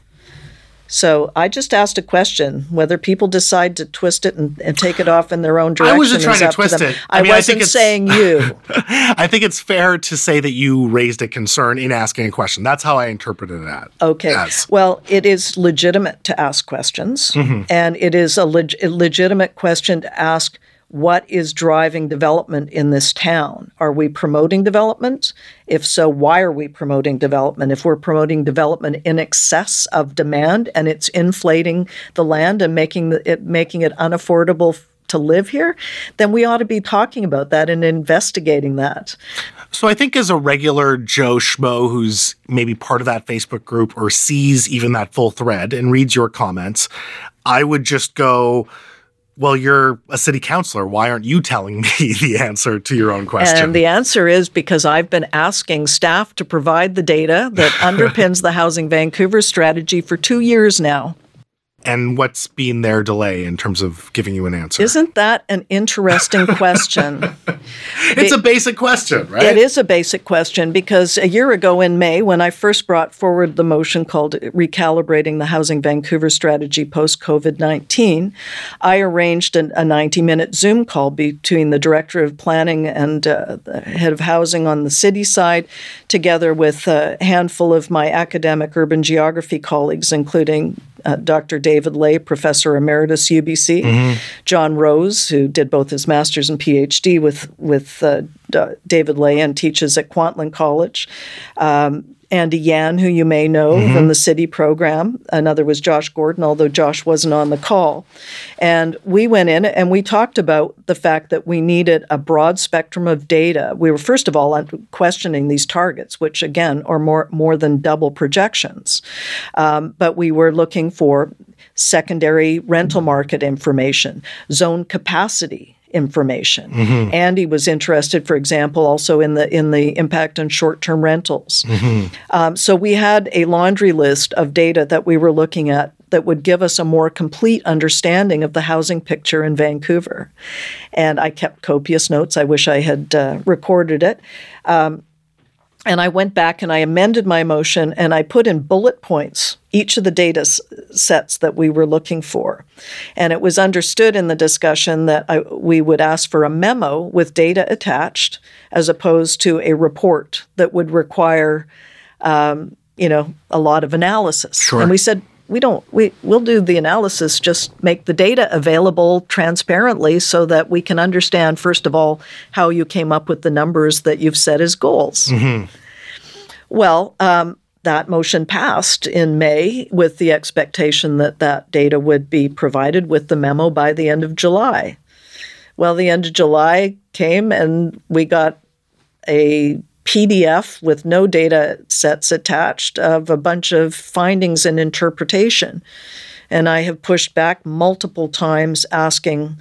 So I just asked a question, whether people decide to twist it and, and take it off in their own direction. I wasn't trying to twist it. I, I mean, wasn't I saying you. I think it's fair to say that you raised a concern in asking a question. That's how I interpreted that. Okay. As. Well, it is legitimate to ask questions, mm-hmm. and it is a, leg- a legitimate question to ask, what is driving development in this town? Are we promoting development? If so, why are we promoting development? If we're promoting development in excess of demand and it's inflating the land and making the, it making it unaffordable to live here, then we ought to be talking about that and investigating that. So I think as a regular Joe Schmo who's maybe part of that Facebook group or sees even that full thread and reads your comments, I would just go, well, you're a city councillor. Why aren't you telling me the answer to your own question? And the answer is because I've been asking staff to provide the data that underpins the Housing Vancouver strategy for two years now. and what's been their delay in terms of giving you an answer? Isn't that an interesting question? It's Be- a basic question, right? It is a basic question, because a year ago in May, when I first brought forward the motion called Recalibrating the Housing Vancouver Strategy Post-COVID nineteen, I arranged an, a ninety-minute Zoom call between the Director of Planning and uh, the Head of Housing on the city side, together with a handful of my academic urban geography colleagues, including Uh, Doctor David Lay, Professor Emeritus, U B C, mm-hmm. John Rose, who did both his master's and PhD with, with uh, D- David Lay and teaches at Kwantlen College, um, Andy Yan, who you may know mm-hmm. from the city program. Another was Josh Gordon, although Josh wasn't on the call. And we went in and we talked about the fact that we needed a broad spectrum of data. We were, first of all, questioning these targets, which, again, are more, more than double projections. Um, but we were looking for secondary rental market information, zone capacity information. Mm-hmm. Andy was interested, for example, also in the in the impact on short-term rentals. Mm-hmm. Um, so we had a laundry list of data that we were looking at that would give us a more complete understanding of the housing picture in Vancouver. And I kept copious notes. I wish I had uh, recorded it. Um, and I went back and I amended my motion and I put in bullet points each of the data sets that we were looking for. And it was understood in the discussion that I, we would ask for a memo with data attached as opposed to a report that would require, um, you know, a lot of analysis. Sure. And we said, we don't, we, we'll do the analysis, just make the data available transparently so that we can understand, first of all, how you came up with the numbers that you've set as goals. Mm-hmm. Well, um, that motion passed in May with the expectation that that data would be provided with the memo by the end of July. Well, the end of July came and we got a P D F with no data sets attached of a bunch of findings and interpretation. And I have pushed back multiple times asking,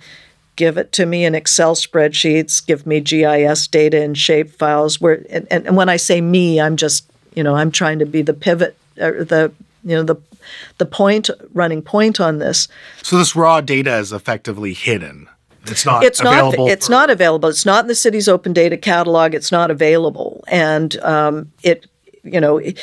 give it to me in Excel spreadsheets, give me G I S data in shape files. Where, and, and when I say me, I'm just You know, I'm trying to be the pivot, or the you know the the point running point on this. So this raw data is effectively hidden. It's not it's available. Not, it's for... not available. It's not in the city's open data catalog. It's not available, and um, it you know it,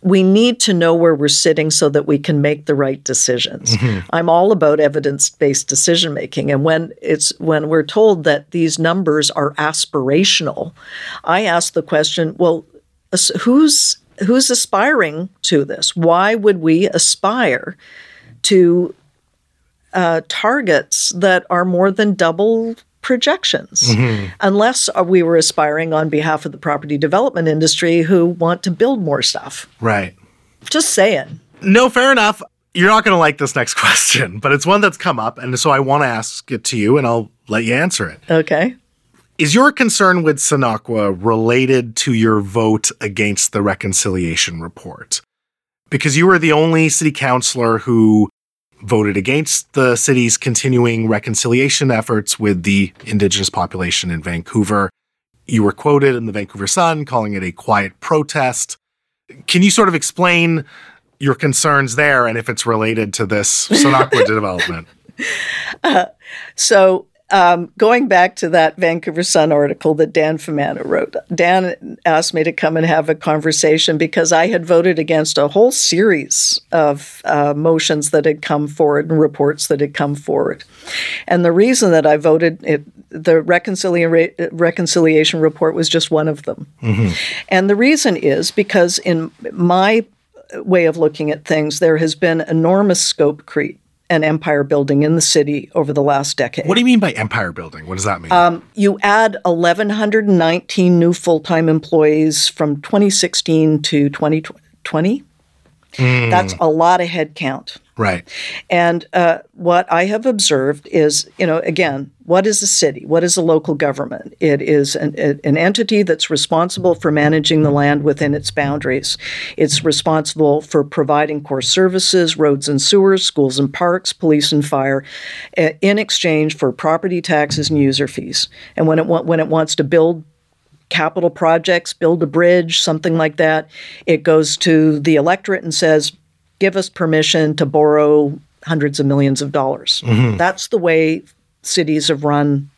we need to know where we're sitting so that we can make the right decisions. Mm-hmm. I'm all about evidence-based decision making, and when it's when we're told that these numbers are aspirational, I ask the question, well, Who's who's aspiring to this? Why would we aspire to uh, targets that are more than double projections? Mm-hmm. Unless we were aspiring on behalf of the property development industry who want to build more stuff. Right. Just saying. No, fair enough. You're not going to like this next question, but it's one that's come up. And so I want to ask it to you and I'll let you answer it. Okay. Is your concern with Senákw related to your vote against the reconciliation report? Because you were the only city councillor who voted against the city's continuing reconciliation efforts with the Indigenous population in Vancouver. You were quoted in the Vancouver Sun calling it a quiet protest. Can you sort of explain your concerns there and if it's related to this Senákw development? Uh, so... Um, going back to that Vancouver Sun article that Dan Fumano wrote, Dan asked me to come and have a conversation because I had voted against a whole series of uh, motions that had come forward and reports that had come forward. And the reason that I voted, it, the reconcilia- reconciliation report was just one of them. Mm-hmm. And the reason is because in my way of looking at things, there has been enormous scope creep and empire building in the city over the last decade. What do you mean by empire building? What does that mean? Um, you add one thousand one hundred nineteen new full-time employees from twenty sixteen to twenty twenty. Mm. That's a lot of headcount. Right. And uh, what I have observed is, you know, again, what is a city? What is a local government? It is an, an entity that's responsible for managing the land within its boundaries. It's responsible for providing core services, roads and sewers, schools and parks, police and fire, in exchange for property taxes and user fees. And when it wa- when it wants to build capital projects, build a bridge, something like that, it goes to the electorate and says, give us permission to borrow hundreds of millions of dollars. Mm-hmm. That's the way cities have run,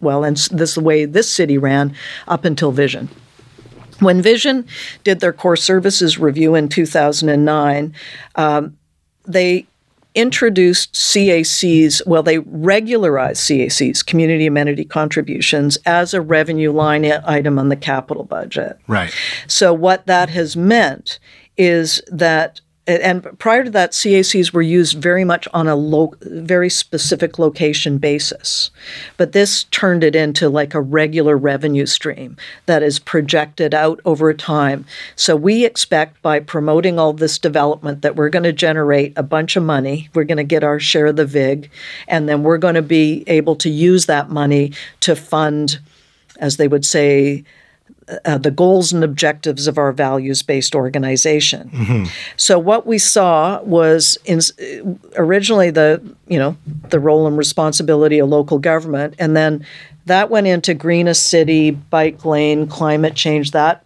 well, and this is the way this city ran up until Vision. When Vision did their core services review in two thousand nine, um, they introduced C A Cs, well, they regularized C A Cs, community amenity contributions, as a revenue line item on the capital budget. Right. So what that has meant is that, and prior to that, C A Cs were used very much on a lo- very specific location basis. But this turned it into like a regular revenue stream that is projected out over time. So we expect by promoting all this development that we're going to generate a bunch of money, we're going to get our share of the vig, and then we're going to be able to use that money to fund, as they would say, Uh, the goals and objectives of our values-based organization. Mm-hmm. So what we saw was in, originally the, you know, the role and responsibility of local government, and then that went into green a city, bike lane, climate change, that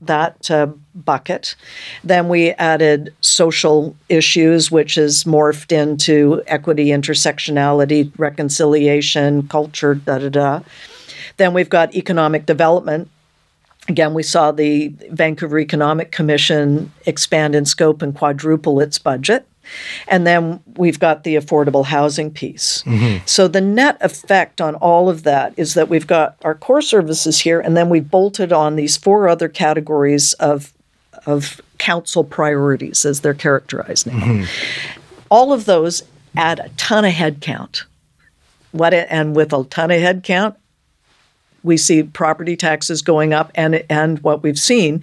that uh, bucket. Then we added social issues, which is morphed into equity, intersectionality, reconciliation, culture, da-da-da. Then we've got economic development. Again, we saw the Vancouver Economic Commission expand in scope and quadruple its budget. And then we've got the affordable housing piece. Mm-hmm. So the net effect on all of that is that we've got our core services here, and then we've bolted on these four other categories of, of council priorities, as they're characterized now. Mm-hmm. All of those add a ton of headcount. What, and with a ton of headcount, we see property taxes going up, and and what we've seen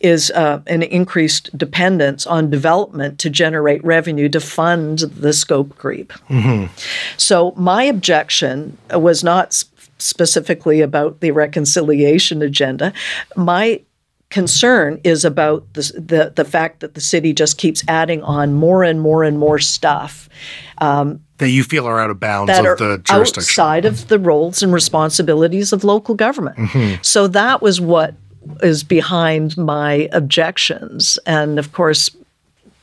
is uh, an increased dependence on development to generate revenue to fund the scope creep. Mm-hmm. So my objection was not sp- specifically about the reconciliation agenda. My concern is about the, the, the fact that the city just keeps adding on more and more and more stuff. Um, That you feel are out of bounds that of the jurisdiction. Outside of the roles and responsibilities of local government. Mm-hmm. So that was what is behind my objections. And of course,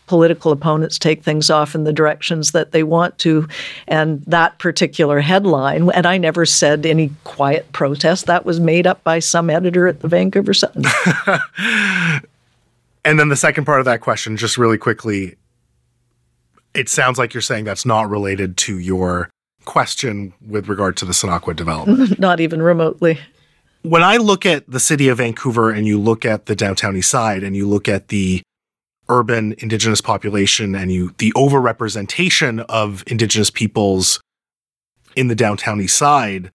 political opponents take things off in the directions that they want to. And that particular headline, and I never said any quiet protest, that was made up by some editor at the Vancouver Sun. And then the second part of that question, just really quickly, it sounds like you're saying that's not related to your question with regard to the Senákw development. Not even remotely. When I look at the city of Vancouver and you look at the downtown east side and you look at the urban Indigenous population and you the overrepresentation of Indigenous peoples in the downtown east side,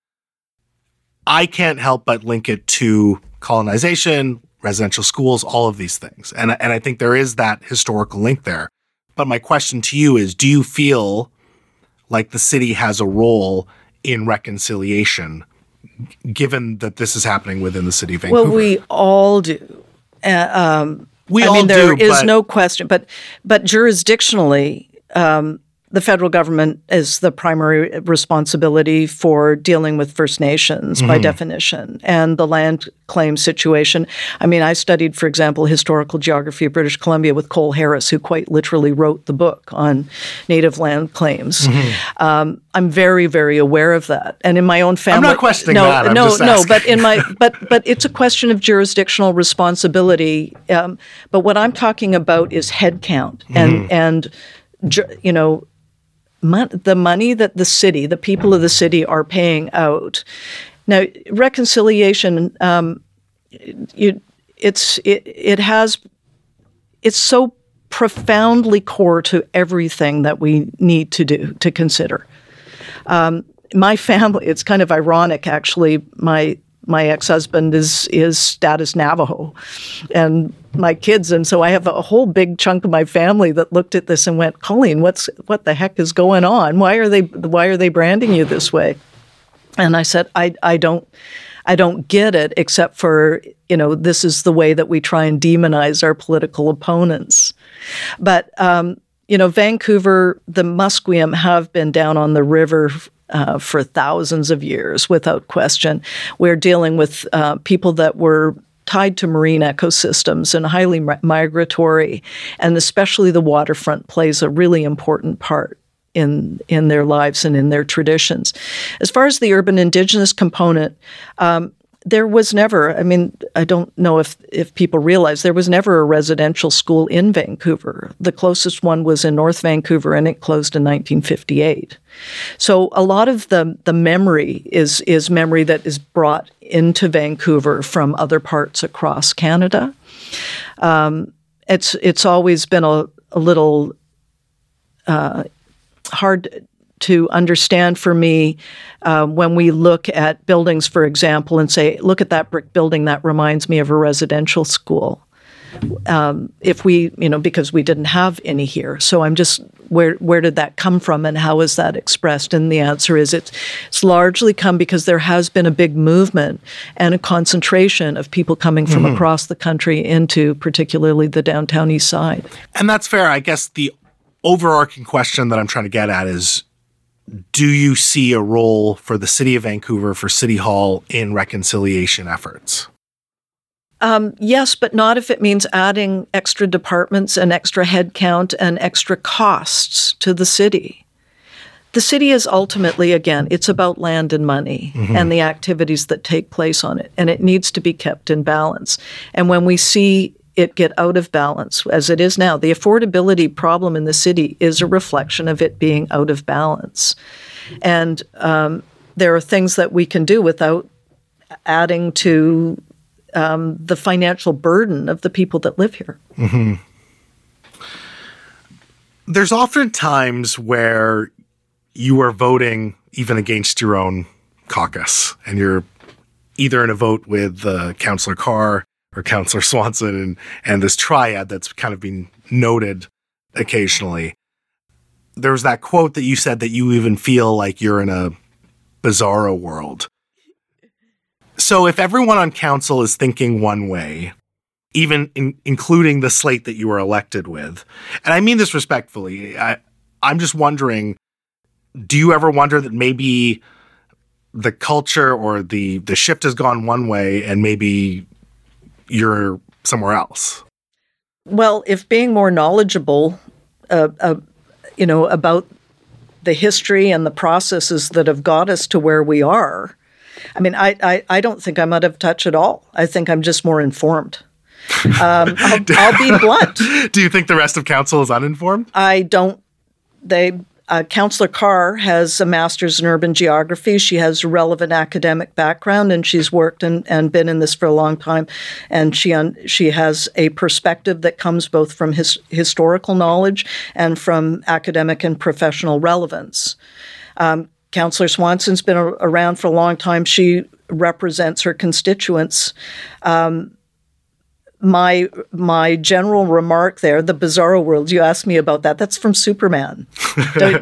I can't help but link it to colonization, residential schools, all of these things. And, and I think there is that historical link there. But my question to you is, do you feel like the city has a role in reconciliation, given that this is happening within the city of Vancouver? Well, we all do. Uh, um, we I all mean, there do, is no question. But but jurisdictionally, um, the federal government is the primary responsibility for dealing with First Nations, mm-hmm. by definition, and the land claim situation. I mean, I studied, for example, historical geography of British Columbia with Cole Harris, who quite literally wrote the book on native land claims. Mm-hmm. Um, I'm very, very aware of that. And in my own family— I'm not questioning no, that, I'm no, just asking. No, but, in my, but, but it's a question of jurisdictional responsibility. Um, but what I'm talking about is headcount and, mm-hmm. and you know, Mon- the money that the city, the people of the city are paying out. Now, reconciliation, um, you, it's it, it has, it's so profoundly core to everything that we need to do, to consider. Um, my family, it's kind of ironic, actually, my My ex-husband is is status Navajo, and my kids, and so I have a whole big chunk of my family that looked at this and went, "Colleen, what's what the heck is going on? Why are they why are they branding you this way?" And I said, "I I don't I don't get it, except for, you know, this is the way that we try and demonize our political opponents." But um, you know, Vancouver, the Musqueam have been down on the river Uh, for thousands of years, without question. We're dealing with uh, people that were tied to marine ecosystems and highly migratory, and especially the waterfront plays a really important part in in their lives and in their traditions. As far as the urban indigenous component, um, there was never, I mean, I don't know if, if people realize, there was never a residential school in Vancouver. The closest one was in North Vancouver, and it closed in nineteen fifty-eight. So a lot of the, the memory is, is memory that is brought into Vancouver from other parts across Canada. Um, it's it's always been a, a little uh, hard to understand for me uh, when we look at buildings, for example, and say, look at that brick building, that reminds me of a residential school. Um, if we, you know, because we didn't have any here. So I'm just, where where did that come from and how is that expressed? And the answer is it's, it's largely come because there has been a big movement and a concentration of people coming from mm-hmm. across the country into particularly the downtown east side. And that's fair. I guess the overarching question that I'm trying to get at is, do you see a role for the City of Vancouver, for City Hall, in reconciliation efforts? Um, yes, but not if it means adding extra departments and extra headcount and extra costs to the city. The city is ultimately, again, it's about land and money mm-hmm. and the activities that take place on it, and it needs to be kept in balance. And when we see it get out of balance, as it is now. The affordability problem in the city is a reflection of it being out of balance. And um, there are things that we can do without adding to um, the financial burden of the people that live here. Mm-hmm. There's often times where you are voting even against your own caucus, and you're either in a vote with uh, Councillor Carr or Councillor Swanson and, and this triad that's kind of been noted occasionally. There was that quote that you said that you even feel like you're in a bizarro world. So if everyone on council is thinking one way, even in, including the slate that you were elected with, and I mean this respectfully, I, I'm just wondering, do you ever wonder that maybe the culture or the, the shift has gone one way and maybe you're somewhere else? Well, if being more knowledgeable, uh, uh, you know, about the history and the processes that have got us to where we are, I mean, I, I, I don't think I'm out of touch at all. I think I'm just more informed. Um, I'll, I'll be blunt. Do you think the rest of council is uninformed? I don't. They. Uh, Councillor Carr has a master's in urban geography. She has a relevant academic background, and she's worked and, and been in this for a long time. And she un- she has a perspective that comes both from his- historical knowledge and from academic and professional relevance. Um, Councillor Swanson's been a- around for a long time. She represents her constituents. Um, My my general remark there, the bizarro world, you asked me about that. That's from Superman.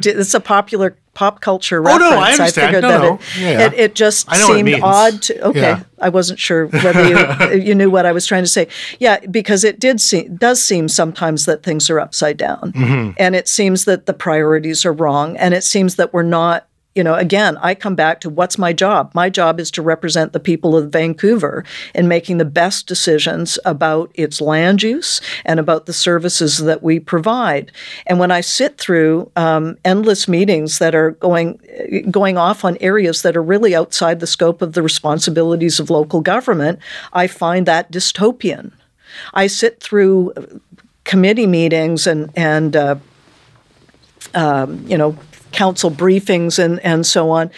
It's a popular pop culture reference. Oh, no, I understand. I figured no, that no. It, yeah. it, it just seemed it odd. To, okay, yeah. I wasn't sure whether you, you knew what I was trying to say. Yeah, because it did seem, does seem sometimes that things are upside down. Mm-hmm. And it seems that the priorities are wrong. And it seems that we're not, you know, again, I come back to what's my job. My job is to represent the people of Vancouver in making the best decisions about its land use and about the services that we provide. And when I sit through um, endless meetings that are going going off on areas that are really outside the scope of the responsibilities of local government, I find that dystopian. I sit through committee meetings and and uh, um, you know. council briefings and, and so on.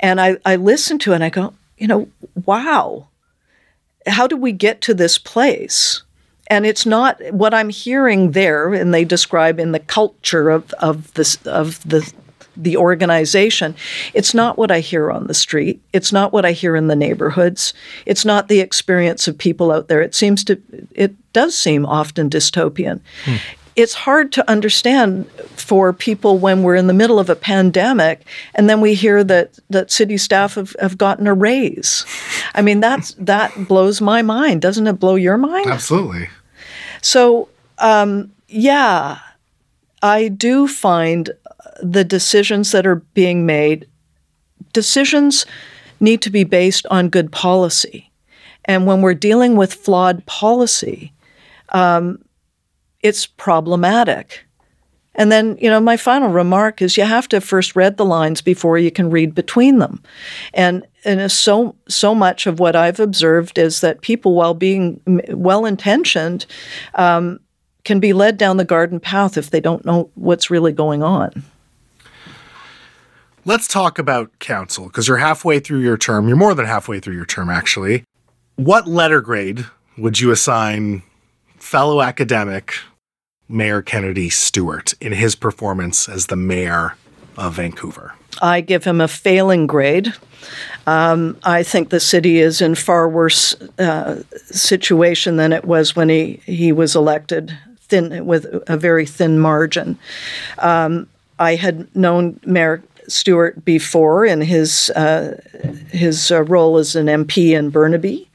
And I, I listen to it and I go, you know, wow, how did we get to this place? And it's not what I'm hearing there, and they describe in the culture of, of this of the the organization, it's not what I hear on the street. It's not what I hear in the neighborhoods. It's not the experience of people out there. It seems to it does seem often dystopian. Hmm. It's hard to understand for people when we're in the middle of a pandemic and then we hear that, that city staff have, have gotten a raise. I mean, that's that blows my mind. Doesn't it blow your mind? Absolutely. So, um, yeah, I do find the decisions that are being made, decisions need to be based on good policy. And when we're dealing with flawed policy, um, it's problematic. And then, you know, my final remark is you have to have first read the lines before you can read between them. And and so so much of what I've observed is that people, while being well-intentioned, um, can be led down the garden path if they don't know what's really going on. Let's talk about council, because you're halfway through your term. You're more than halfway through your term, actually. What letter grade would you assign fellow academic Mayor Kennedy Stewart in his performance as the mayor of Vancouver? I give him a failing grade. Um, I think the city is in far worse uh, situation than it was when he, he was elected, thin with a very thin margin. Um, I had known Mayor Stewart before in his uh, his uh, role as an M P in Burnaby,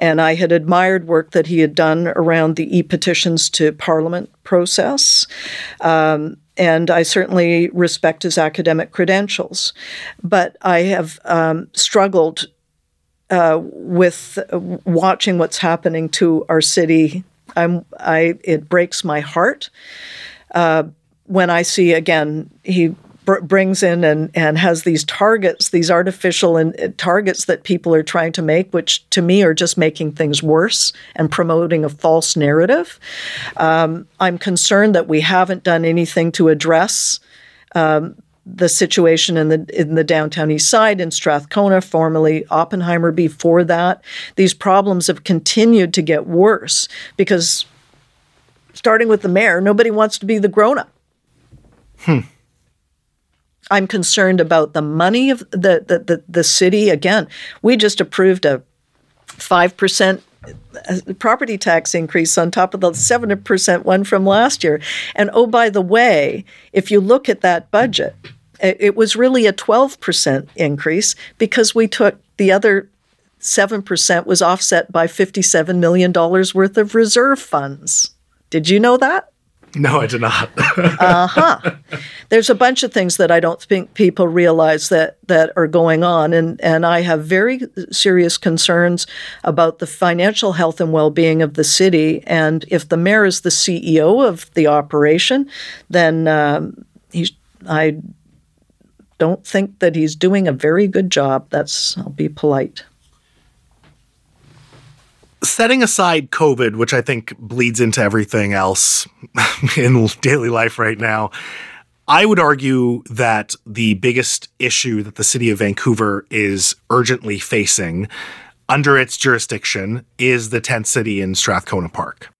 and I had admired work that he had done around the e-petitions to Parliament process, um, and I certainly respect his academic credentials. But I have um, struggled uh, with watching what's happening to our city. I'm, I it breaks my heart uh, when I see, again, he brings in and, and has these targets, these artificial in, uh, targets that people are trying to make, which to me are just making things worse and promoting a false narrative. Um, I'm concerned that we haven't done anything to address um, the situation in the in the downtown east side, in Strathcona, formerly Oppenheimer before that. These problems have continued to get worse because, starting with the mayor, nobody wants to be the grown-up. Hmm. I'm concerned about the money of the, the, the, the city. Again, we just approved a five percent property tax increase on top of the seven percent one from last year. And oh, by the way, if you look at that budget, it was really a twelve percent increase because we took the other seven percent was offset by fifty-seven million dollars worth of reserve funds. Did you know that? No, I did not. uh-huh. There's a bunch of things that I don't think people realize that, that are going on, and, and I have very serious concerns about the financial health and well-being of the city, and if the mayor is the C E O of the operation, then um, he's, I don't think that he's doing a very good job. That's, I'll be polite. Setting aside COVID, which I think bleeds into everything else in daily life right now, I would argue that the biggest issue that the city of Vancouver is urgently facing under its jurisdiction is the tent city in Strathcona Park.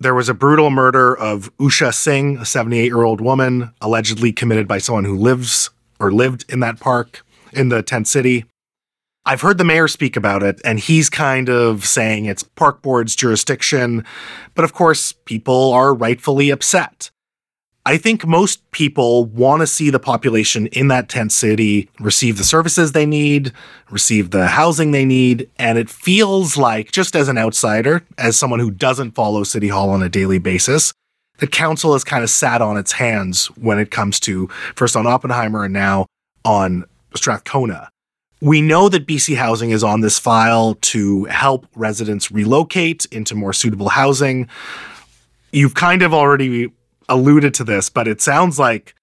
There was a brutal murder of Usha Singh, a seventy-eight-year-old woman, allegedly committed by someone who lives or lived in that park, in the tent city. I've heard the mayor speak about it, and he's kind of saying it's park board's jurisdiction. But of course, people are rightfully upset. I think most people want to see the population in that tent city receive the services they need, receive the housing they need, and it feels like, just as an outsider, as someone who doesn't follow City Hall on a daily basis, the council has kind of sat on its hands when it comes to, first on Oppenheimer and now on Strathcona. We know that B C Housing is on this file to help residents relocate into more suitable housing. You've kind of already alluded to this, but it sounds like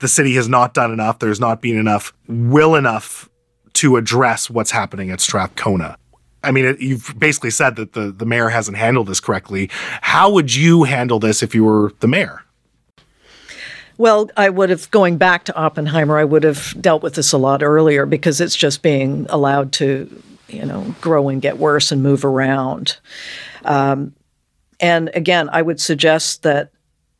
the city has not done enough. There's not been enough will enough to address what's happening at Strathcona. I mean, it, you've basically said that the, the mayor hasn't handled this correctly. How would you handle this if you were the mayor? Well, I would have, going back to Oppenheimer, I would have dealt with this a lot earlier because it's just being allowed to, you know, grow and get worse and move around. Um, and again, I would suggest that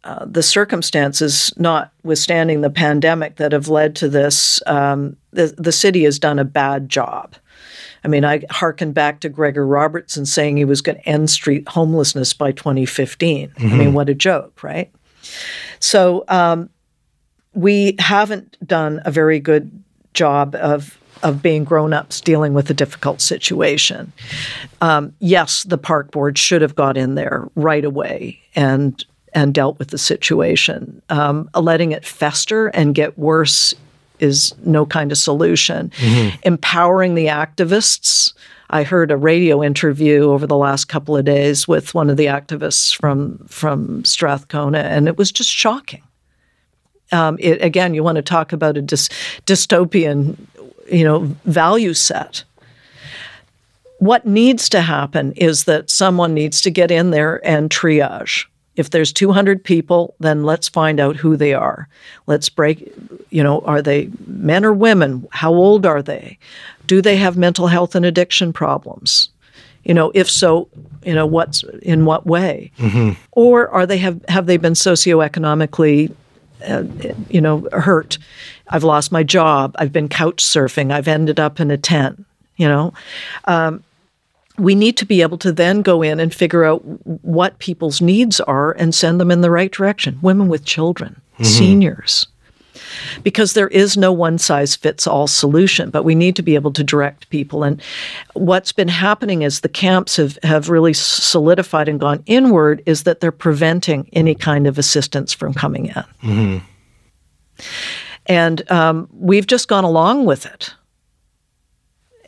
uh, the circumstances, notwithstanding the pandemic that have led to this, um, the, the city has done a bad job. I mean, I hearken back to Gregor Robertson saying he was going to end street homelessness by twenty fifteen. Mm-hmm. I mean, what a joke, right? So um, we haven't done a very good job of of being grown-ups dealing with a difficult situation. Um, yes, the park board should have got in there right away and and dealt with the situation. Um, letting it fester and get worse is no kind of solution. Mm-hmm. Empowering the activists I heard a radio interview over the last couple of days with one of the activists from from Strathcona, and it was just shocking. Um, it, again, you want to talk about a dy- dystopian, you know, value set. What needs to happen is that someone needs to get in there and triage. If there's two hundred people, then let's find out who they are. Let's break, you know, are they men or women? How old are they? Do they have mental health and addiction problems? You know, if so, you know, what's in what way? Mm-hmm. Or are they have have they been socioeconomically Uh, you know, hurt. I've lost my job. I've been couch surfing. I've ended up in a tent, you know. Um, we need to be able to then go in and figure out what people's needs are and send them in the right direction. Women with children, mm-hmm. seniors. Because there is no one-size-fits-all solution, but we need to be able to direct people. And what's been happening is the camps have, have really solidified and gone inward is that they're preventing any kind of assistance from coming in. Mm-hmm. And um, we've just gone along with it.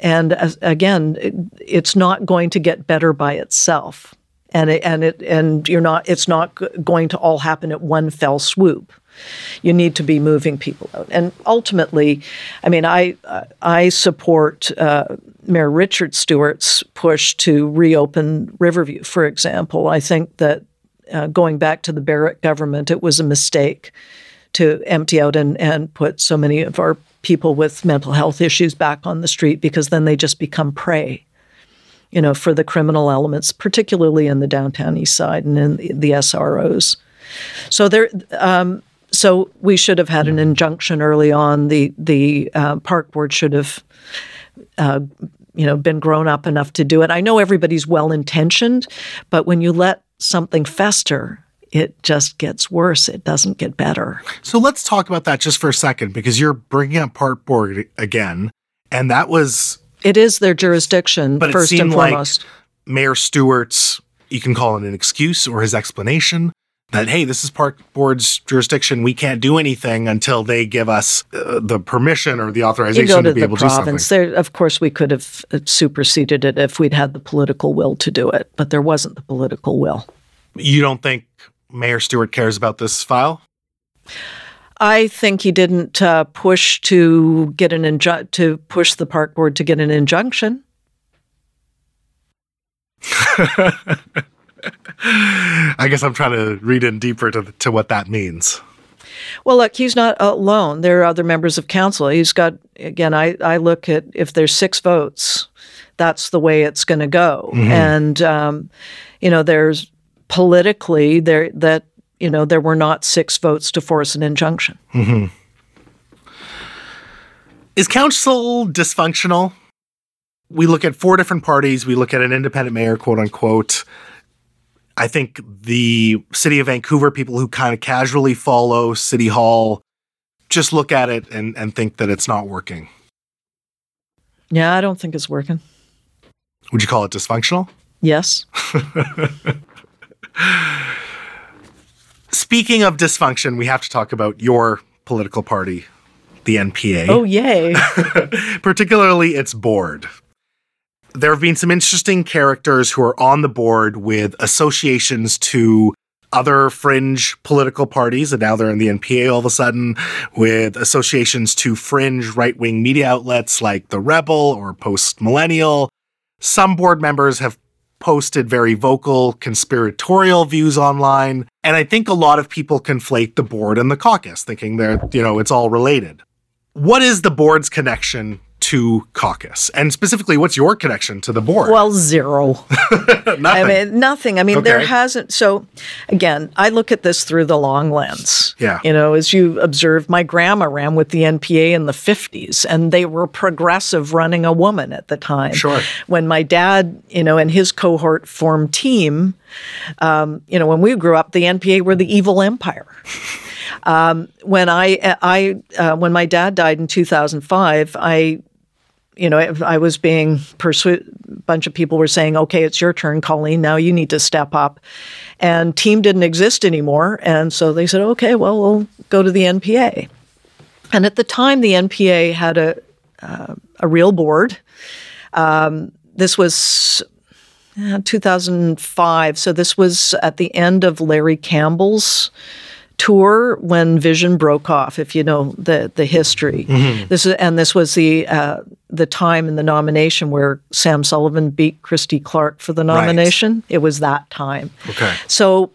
And as, again, it, it's not going to get better by itself. And it, and it and you're not. It's not going to all happen at one fell swoop. You need to be moving people out. And ultimately, I mean, I I support uh, Mayor Richard Stewart's push to reopen Riverview, for example. I think that uh, going back to the Barrett government, it was a mistake to empty out and, and put so many of our people with mental health issues back on the street, because then they just become prey, you know, for the criminal elements, particularly in the downtown east side and in the, the S R Os. So there... Um, So we should have had an injunction early on. The the uh, park board should have, uh, you know, been grown up enough to do it. I know everybody's well-intentioned, but when you let something fester, it just gets worse. It doesn't get better. So let's talk about that just for a second, because you're bringing up park board again, and that was... It is their jurisdiction, but first it seemed and foremost. Like Mayor Stewart's, you can call it an excuse or his explanation, that, hey, this is Park Board's jurisdiction. We can't do anything until they give us uh, the permission or the authorization to, to be able province. to do something. There, of course, we could have superseded it if we'd had the political will to do it, but there wasn't the political will. You don't think Mayor Stewart cares about this file? I think he didn't uh, push to get an inju- to push the Park Board to get an injunction. I guess I'm trying to read in deeper to, to what that means. Well, look, he's not alone. There are other members of council. He's got, again, I, I look at if there's six votes, that's the way it's going to go. Mm-hmm. And, um, you know, there's politically there that, you know, there were not six votes to force an injunction. Mm-hmm. Is council dysfunctional? We look at four different parties. We look at an independent mayor, quote unquote. I think the city of Vancouver, people who kind of casually follow City Hall, just look at it and, and think that it's not working. Yeah, I don't think it's working. Would you call it dysfunctional? Yes. Speaking of dysfunction, we have to talk about your political party, the N P A. Oh, yay. Particularly its board. There have been some interesting characters who are on the board with associations to other fringe political parties, and now they're in the N P A all of a sudden, with associations to fringe right-wing media outlets like The Rebel or Post Millennial. Some board members have posted very vocal conspiratorial views online, and I think a lot of people conflate the board and the caucus, thinking they're, you know, it's all related. What is the board's connection to caucus? And specifically, what's your connection to the board? Well, zero. Nothing. I mean, nothing. I mean, okay. There hasn't. So again, I look at this through the long lens. Yeah. You know, as you observed, my grandma ran with the N P A in the fifties, and they were progressive running a woman at the time. Sure. When my dad, you know, and his cohort formed Team, um, you know, when we grew up, the N P A were the evil empire. Um, when I, I, uh, when my dad died in two thousand five, I, you know, I, I was being pursued. A bunch of people were saying, okay, it's your turn, Colleen. Now you need to step up. And Team didn't exist anymore. And so they said, okay, well, we'll go to the N P A. And at the time, the N P A had a, uh, a real board. Um, this was two thousand five, so this was at the end of Larry Campbell's tour when Vision broke off, if you know the the history. Mm-hmm. This is, and this was the uh, the time in the nomination where Sam Sullivan beat Christy Clark for the nomination. Right. It was that time. Okay. So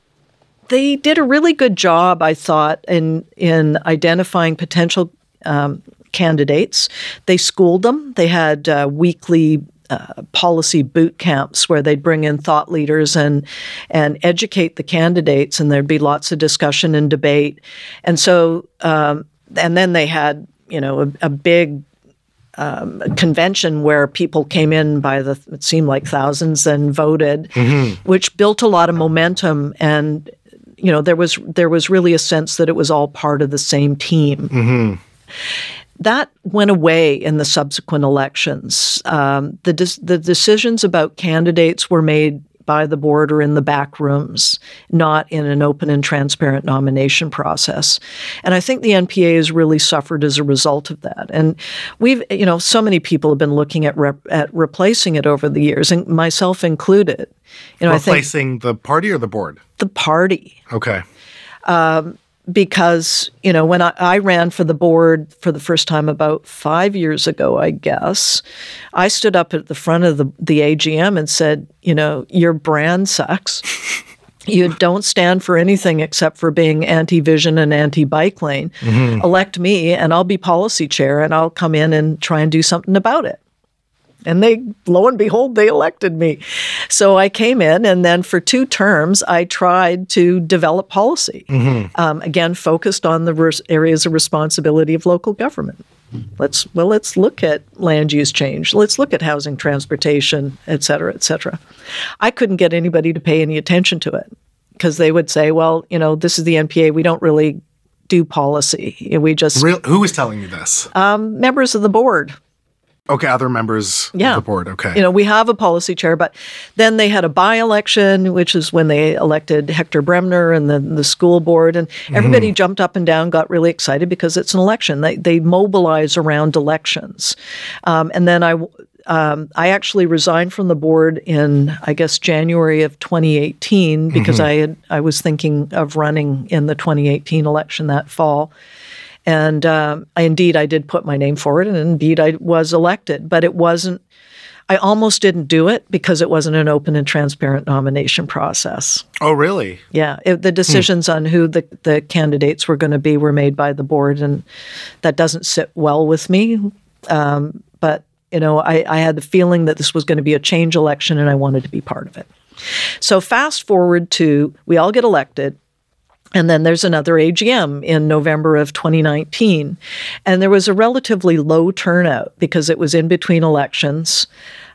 they did a really good job, I thought, in in identifying potential um, candidates. They schooled them. They had uh, weekly Uh, policy boot camps where they'd bring in thought leaders and and educate the candidates, and there'd be lots of discussion and debate. And so, um, and then they had, you know, a, a big um, convention where people came in by the, it seemed like thousands, and voted, mm-hmm. which built a lot of momentum. And, you know, there was, there was really a sense that it was all part of the same team. Mm-hmm. That went away in the subsequent elections. Um, the, de- the decisions about candidates were made by the board or in the back rooms, not in an open and transparent nomination process. And I think the N P A has really suffered as a result of that. And we've, you know, so many people have been looking at rep- at replacing it over the years, and myself included. You know, replacing I think, the party or the board? The party. Okay. Um, Because, you know, when I, I ran for the board for the first time about five years ago, I guess, I stood up at the front of the, the A G M and said, you know, your brand sucks. You don't stand for anything except for being anti-vision and anti-bike lane. Mm-hmm. Elect me and I'll be policy chair and I'll come in and try and do something about it. And they, lo and behold, they elected me. So I came in, and then for two terms, I tried to develop policy. Mm-hmm. Um, again, focused on the res- areas of responsibility of local government. Let's well, let's look at land use change. Let's look at housing, transportation, et cetera, et cetera. I couldn't get anybody to pay any attention to it because they would say, well, you know, this is the N P A. We don't really do policy. We just Real, who was telling you this? Um, members of the board. Okay, other members yeah. of the board. Okay. You know, we have a policy chair, but then they had a by-election, which is when they elected Hector Bremner and the, the school board, and everybody mm-hmm. jumped up and down, got really excited because it's an election. They they mobilize around elections. Um, and then I, um, I actually resigned from the board in, I guess, January of twenty eighteen because mm-hmm. I had I was thinking of running in the twenty eighteen election that fall. And um, I, indeed, I did put my name forward, and indeed, I was elected. But it wasn't, I almost didn't do it because it wasn't an open and transparent nomination process. Oh, really? Yeah. It, the decisions hmm. on who the, the candidates were going to be were made by the board, and that doesn't sit well with me. Um, but, you know, I, I had the feeling that this was going to be a change election, and I wanted to be part of it. So fast forward to, we all get elected. And then there's another A G M in November of twenty nineteen. And there was a relatively low turnout because it was in between elections.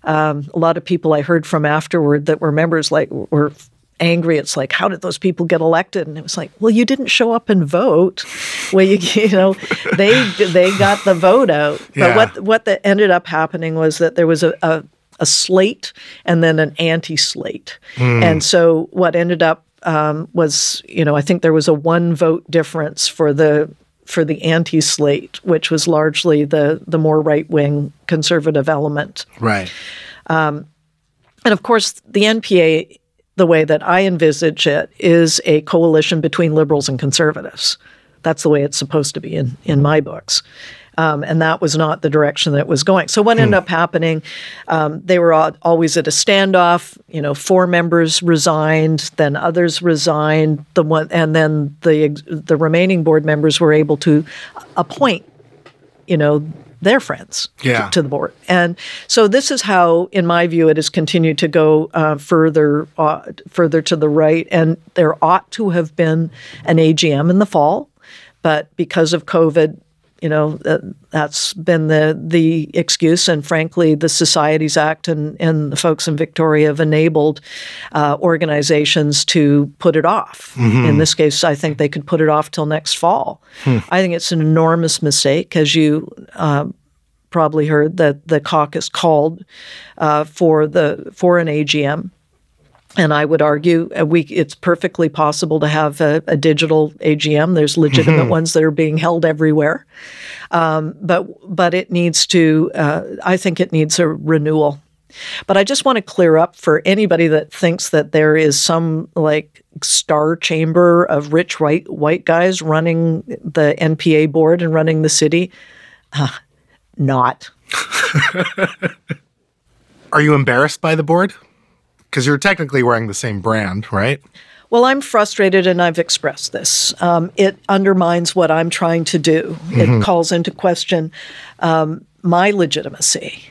Um, a lot of people I heard from afterward that were members like were angry. It's like, how did those people get elected? And it was like, well, you didn't show up and vote. Well, you, you know, they they got the vote out. Yeah. But what what that ended up happening was that there was a, a, a slate and then an anti-slate. Mm. And so what ended up Um, was, you know, I think there was a one vote difference for the for the anti-slate, which was largely the the more right-wing conservative element. Right. Um, and of course, the N P A, the way that I envisage it, is a coalition between liberals and conservatives. That's the way it's supposed to be in, in my books. Um, and that was not the direction that it was going. So what ended hmm. up happening, um, they were all, always at a standoff. You know, four members resigned, then others resigned, the one, and then the the remaining board members were able to appoint, you know, their friends yeah. to, to the board. And so this is how, in my view, it has continued to go uh, further uh, further to the right. And there ought to have been an A G M in the fall, but because of COVID, you know, uh, that's been the the excuse, and frankly, the Societies Act and, and the folks in Victoria have enabled uh, organizations to put it off. Mm-hmm. In this case, I think they could put it off till next fall. Hmm. I think it's an enormous mistake, as you um, probably heard, that the caucus called uh, for the for an A G M. And I would argue we, it's perfectly possible to have a, a digital A G M. There's legitimate mm-hmm. ones that are being held everywhere. Um, but but it needs to, uh, I think it needs a renewal. But I just want to clear up for anybody that thinks that there is some like star chamber of rich white white guys running the N P A board and running the city. Uh, not. Are you embarrassed by the board? Because you're technically wearing the same brand, right? Well, I'm frustrated, and I've expressed this. Um, it undermines what I'm trying to do. Mm-hmm. It calls into question um, my legitimacy.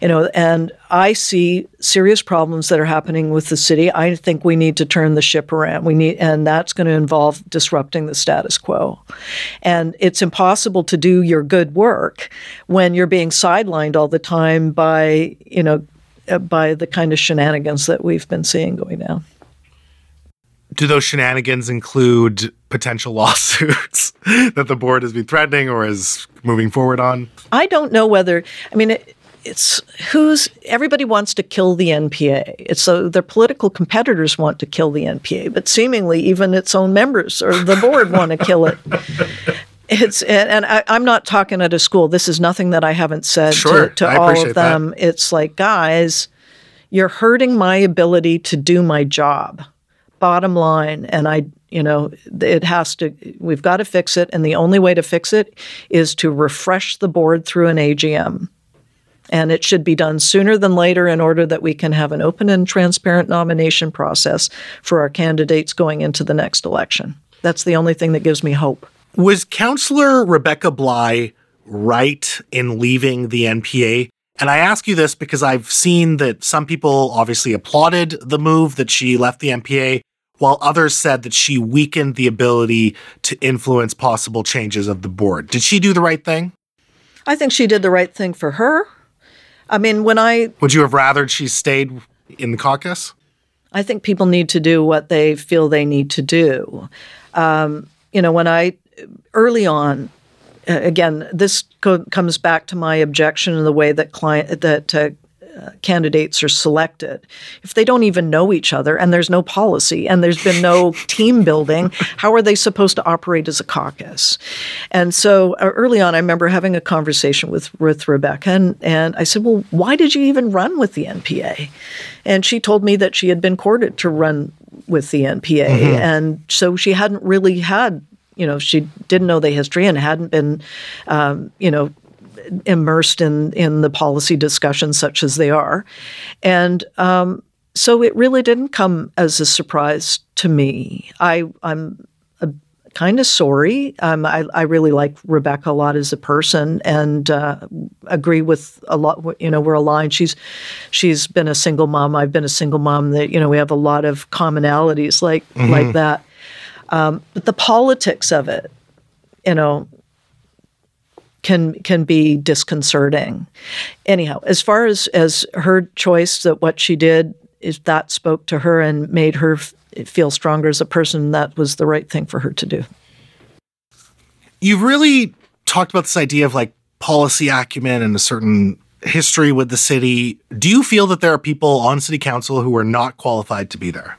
You know, and I see serious problems that are happening with the city. I think we need to turn the ship around. We need, and that's going to involve disrupting the status quo. And it's impossible to do your good work when you're being sidelined all the time by, you know, by the kind of shenanigans that we've been seeing going down. Do those shenanigans include potential lawsuits that the board has been threatening or is moving forward on? I don't know whether, I mean, it, It's who's everybody wants to kill the N P A. It's so their political competitors want to kill the N P A, but seemingly even its own members or the board want to kill it. It's and, and I, I'm not talking at a school. This is nothing that I haven't said sure, to, to I all appreciate of them. That. It's like, guys, you're hurting my ability to do my job. Bottom line, and I, you know, it has to. We've got to fix it, and the only way to fix it is to refresh the board through an A G M. And it should be done sooner than later in order that we can have an open and transparent nomination process for our candidates going into the next election. That's the only thing that gives me hope. Was Councillor Rebecca Bly right in leaving the N P A? And I ask you this because I've seen that some people obviously applauded the move that she left the N P A, while others said that she weakened the ability to influence possible changes of the board. Did she do the right thing? I think she did the right thing for her. I mean, when I... Would you have rathered she stayed in the caucus? I think people need to do what they feel they need to do. Um, you know, when I... Early on, again, this co- comes back to my objection in the way that client that uh, uh, candidates are selected. If they don't even know each other and there's no policy and there's been no team building, how are they supposed to operate as a caucus? And so uh, early on, I remember having a conversation with, with Rebecca, and, and I said, well, why did you even run with the N P A? And she told me that she had been courted to run with the N P A. Mm-hmm. And so she hadn't really had, you know, she didn't know the history and hadn't been, um, you know, immersed in, in the policy discussions such as they are. And um, so it really didn't come as a surprise to me. I, I'm a, kind of sorry. Um, I, I really like Rebecca a lot as a person and uh, agree with a lot, you know, we're aligned. She's, she's been a single mom. I've been a single mom. That, you know, we have a lot of commonalities like, mm-hmm. like that. Um, but the politics of it, you know, can can be disconcerting. Anyhow, as far as, as her choice, that what she did, is that spoke to her and made her f- feel stronger as a person, that was the right thing for her to do. You've really talked about this idea of like policy acumen and a certain history with the city. Do you feel that there are people on city council who are not qualified to be there?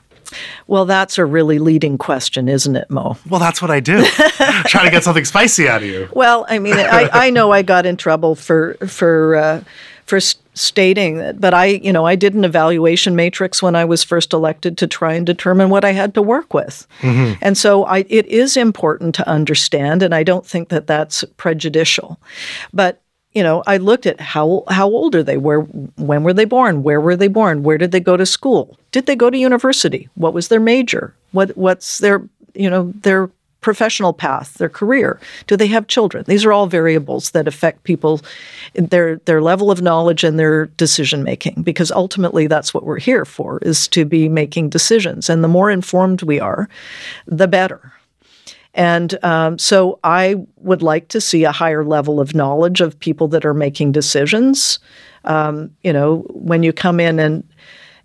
Well, that's a really leading question, isn't it, Mo? Well, that's what I do. Trying to get something spicy out of you. Well, I mean, I, I know I got in trouble for for uh, for st- stating that, but I, you know, I did an evaluation matrix when I was first elected to try and determine what I had to work with, mm-hmm. and so I, it is important to understand, and I don't think that that's prejudicial, but. You know, I looked at how how old are they? Where, when were they born? Where were they born? Where did they go to school? Did they go to university? What was their major? What what's their, you know, their professional path, their career? Do they have children? These are all variables that affect people, their their level of knowledge and their decision making, because ultimately that's what we're here for, is to be making decisions. And the more informed we are, the better. And um, so I would like to see a higher level of knowledge of people that are making decisions. Um, you know, when you come in and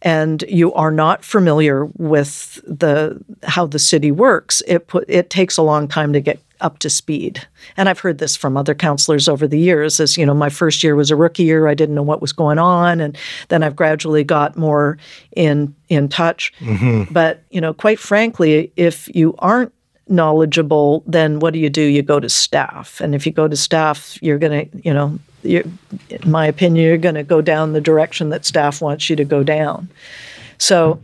and you are not familiar with the how the city works, it put, it takes a long time to get up to speed. And I've heard this from other councillors over the years. As you know, my first year was a rookie year. I didn't know what was going on, and then I've gradually got more in in touch. Mm-hmm. But you know, quite frankly, if you aren't knowledgeable, then what do you do? You go to staff. And if you go to staff, you're going to, you know, you're, in my opinion, you're going to go down the direction that staff wants you to go down. So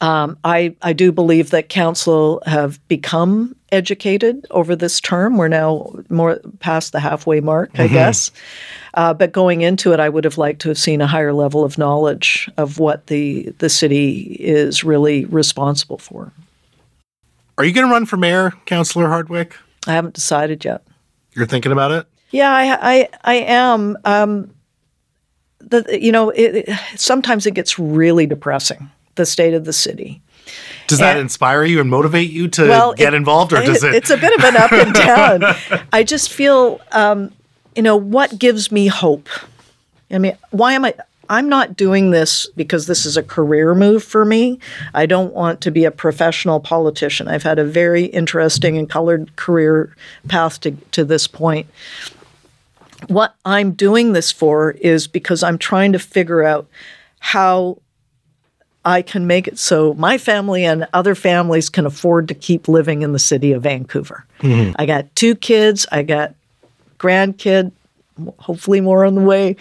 um, I, I do believe that council have become educated over this term. We're now more past the halfway mark, mm-hmm. I guess. Uh, but going into it, I would have liked to have seen a higher level of knowledge of what the, the city is really responsible for. Are you going to run for mayor, Councillor Hardwick? I haven't decided yet. You're thinking about it? Yeah, I I, I am. Um, the, you know, it, it, sometimes it gets really depressing, the state of the city. Does and, that inspire you and motivate you to well, get it, involved, or does it, it? It's a bit of an up and down. I just feel, um, you know, what gives me hope? I mean, why am I? I'm not doing this because this is a career move for me. I don't want to be a professional politician. I've had a very interesting and colored career path to, to this point. What I'm doing this for is because I'm trying to figure out how I can make it so my family and other families can afford to keep living in the city of Vancouver. Mm-hmm. I got two kids. I got grandkid. Hopefully more on the way.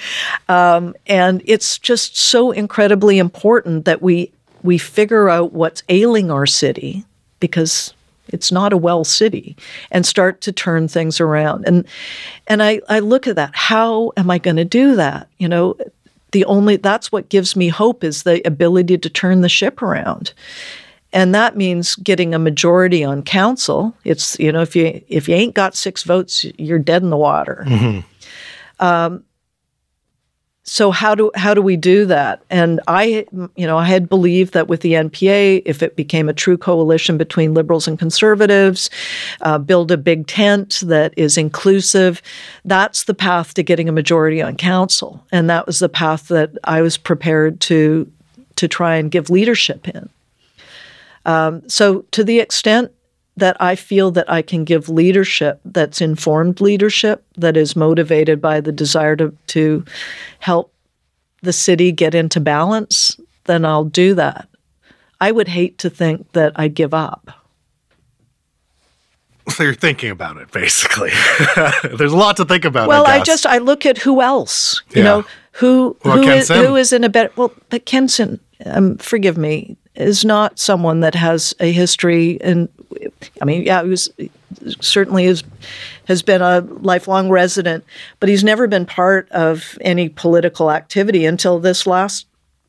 Um, and it's just so incredibly important that we we figure out what's ailing our city, because it's not a well city, and start to turn things around. And and I, I look at that. How am I going to do that? You know, the only that's what gives me hope is the ability to turn the ship around. And that means getting a majority on council. It's, you know, if you if you ain't got six votes, you're dead in the water. Mm-hmm. Um, so how do how do we do that? And I, you know, I had believed that with the N P A, if it became a true coalition between Liberals and Conservatives, uh, build a big tent that is inclusive, that's the path to getting a majority on council. And that was the path that I was prepared to to try and give leadership in. Um, so to the extent that I feel that I can give leadership that's informed leadership, that is motivated by the desire to, to help the city get into balance, then I'll do that. I would hate to think that I give up. So you're thinking about it, basically. There's a lot to think about. Well, I, I just, I look at who else, you yeah. know, who, well, who, is, who is in a better, well, but Kenson, um, forgive me, is not someone that has a history, and I mean, yeah, he was certainly is, has been a lifelong resident, but he's never been part of any political activity until this last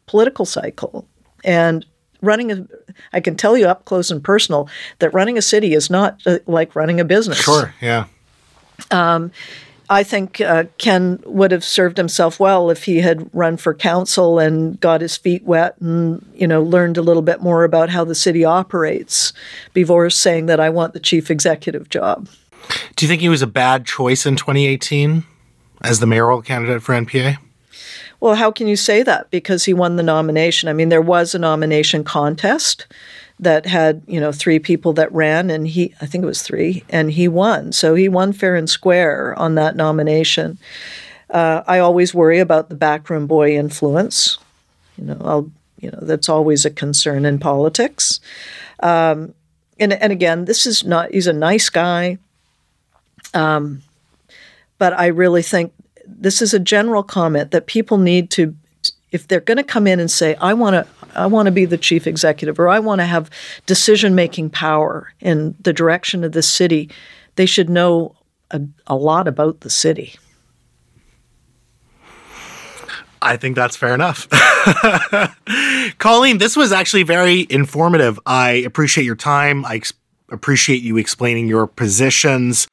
political cycle. And running, a, I can tell you up close and personal that running a city is not like running a business. Sure, yeah. Um, I think uh, Ken would have served himself well if he had run for council and got his feet wet and, you know, learned a little bit more about how the city operates before saying that I want the chief executive job. Do you think he was a bad choice in twenty eighteen as the mayoral candidate for N P A? Well, how can you say that? Because he won the nomination. I mean, there was a nomination contest that had, you know, three people that ran, and he, I think it was three, and he won. So he won fair and square on that nomination. Uh, I always worry about the backroom boy influence. You know, I'll, you know, that's always a concern in politics. Um, and and again, this is not, he's a nice guy. Um, but I really think this is a general comment that people need to, if they're going to come in and say, I want to, I want to be the chief executive, or I want to have decision-making power in the direction of the city, they should know a, a lot about the city. I think that's fair enough. Colleen, this was actually very informative. I appreciate your time. I ex- appreciate you explaining your positions.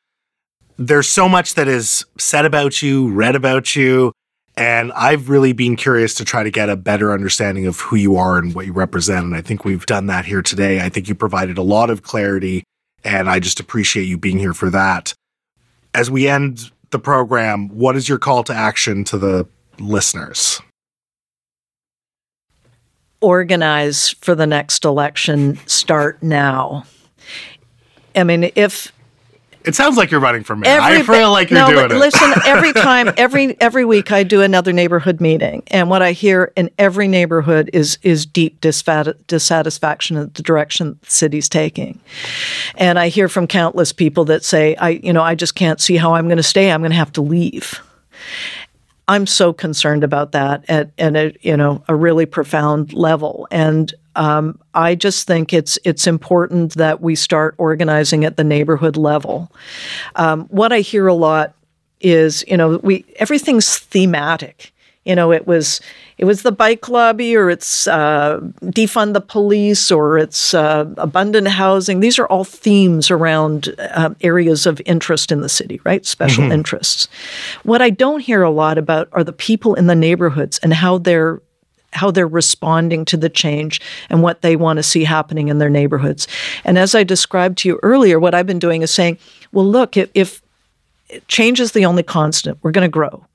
There's so much that is said about you, read about you. And I've really been curious to try to get a better understanding of who you are and what you represent. And I think we've done that here today. I think you provided a lot of clarity, and I just appreciate you being here for that. As we end the program, what is your call to action to the listeners? Organize for the next election. Start now. I mean, if... It sounds like you're running for mayor. I feel like you're no, doing but it. Listen, every time, every every week I do another neighborhood meeting, and what I hear in every neighborhood is is deep dissatisfaction at the direction the city's taking. And I hear from countless people that say, I, you know, I just can't see how I'm going to stay. I'm going to have to leave. I'm so concerned about that at, at a, you know, a really profound level. And um, I just think it's it's important that we start organizing at the neighborhood level. Um, what I hear a lot is, you know, we everything's thematic. You know, it was it was the bike lobby, or it's uh, defund the police, or it's uh, abundant housing. These are all themes around uh, areas of interest in the city, right? Special mm-hmm. interests. What I don't hear a lot about are the people in the neighborhoods and how they're how they're responding to the change and what they want to see happening in their neighborhoods. And as I described to you earlier, what I've been doing is saying, well, look, if, if change is the only constant, we're going to grow.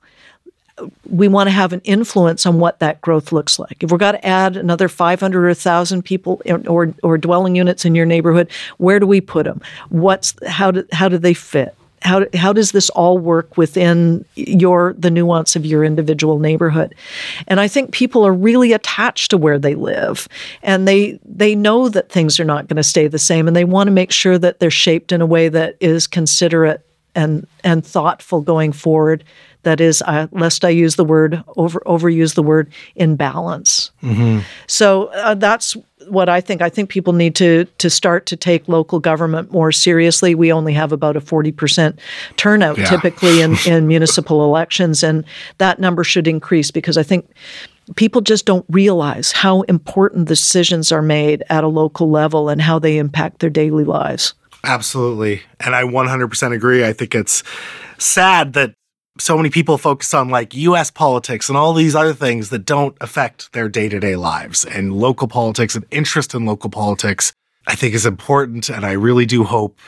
We want to have an influence on what that growth looks like. If we're going to add another five hundred or one thousand people or or dwelling units in your neighborhood, where do we put them? What's how do how do they fit? How how does this all work within your the nuance of your individual neighborhood? And I think people are really attached to where they live, and they they know that things are not going to stay the same, and they want to make sure that they're shaped in a way that is considerate and and thoughtful going forward. That is, uh, lest I use the word, over overuse the word, in balance. Mm-hmm. So uh, that's what I think. I think people need to to start to take local government more seriously. We only have about a forty percent turnout yeah. typically in, in municipal elections, and that number should increase because I think people just don't realize how important decisions are made at a local level and how they impact their daily lives. Absolutely. And I one hundred percent agree. I think it's sad that so many people focus on like U S politics and all these other things that don't affect their day-to-day lives, and local politics and interest in local politics, I think, is important. And I really do hope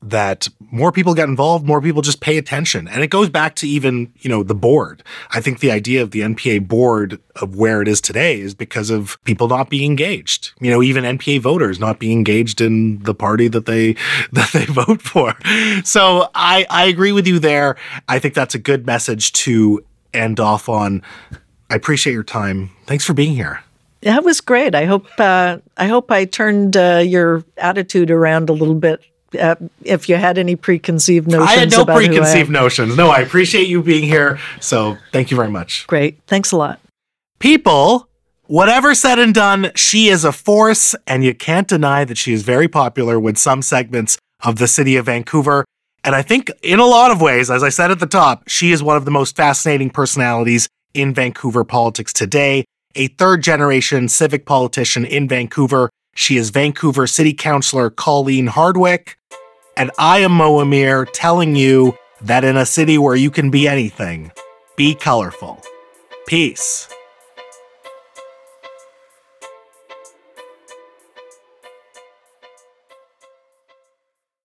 that more people get involved, more people just pay attention. And it goes back to even, you know, the board. I think the idea of the N P A board of where it is today is because of people not being engaged. You know, even N P A voters not being engaged in the party that they that they vote for. So I, I agree with you there. I think that's a good message to end off on. I appreciate your time. Thanks for being here. That was great. I hope uh, I hope I turned uh, your attitude around a little bit. Uh, if you had any preconceived notions. I had no about preconceived notions. No, I appreciate you being here. So thank you very much. Great. Thanks a lot. People, whatever said and done, she is a force, and you can't deny that she is very popular with some segments of the city of Vancouver. And I think in a lot of ways, as I said at the top, she is one of the most fascinating personalities in Vancouver politics today. A third generation civic politician in Vancouver. She is Vancouver City Councillor Colleen Hardwick. And I am Mo Amir, telling you that in a city where you can be anything, be colorful. Peace.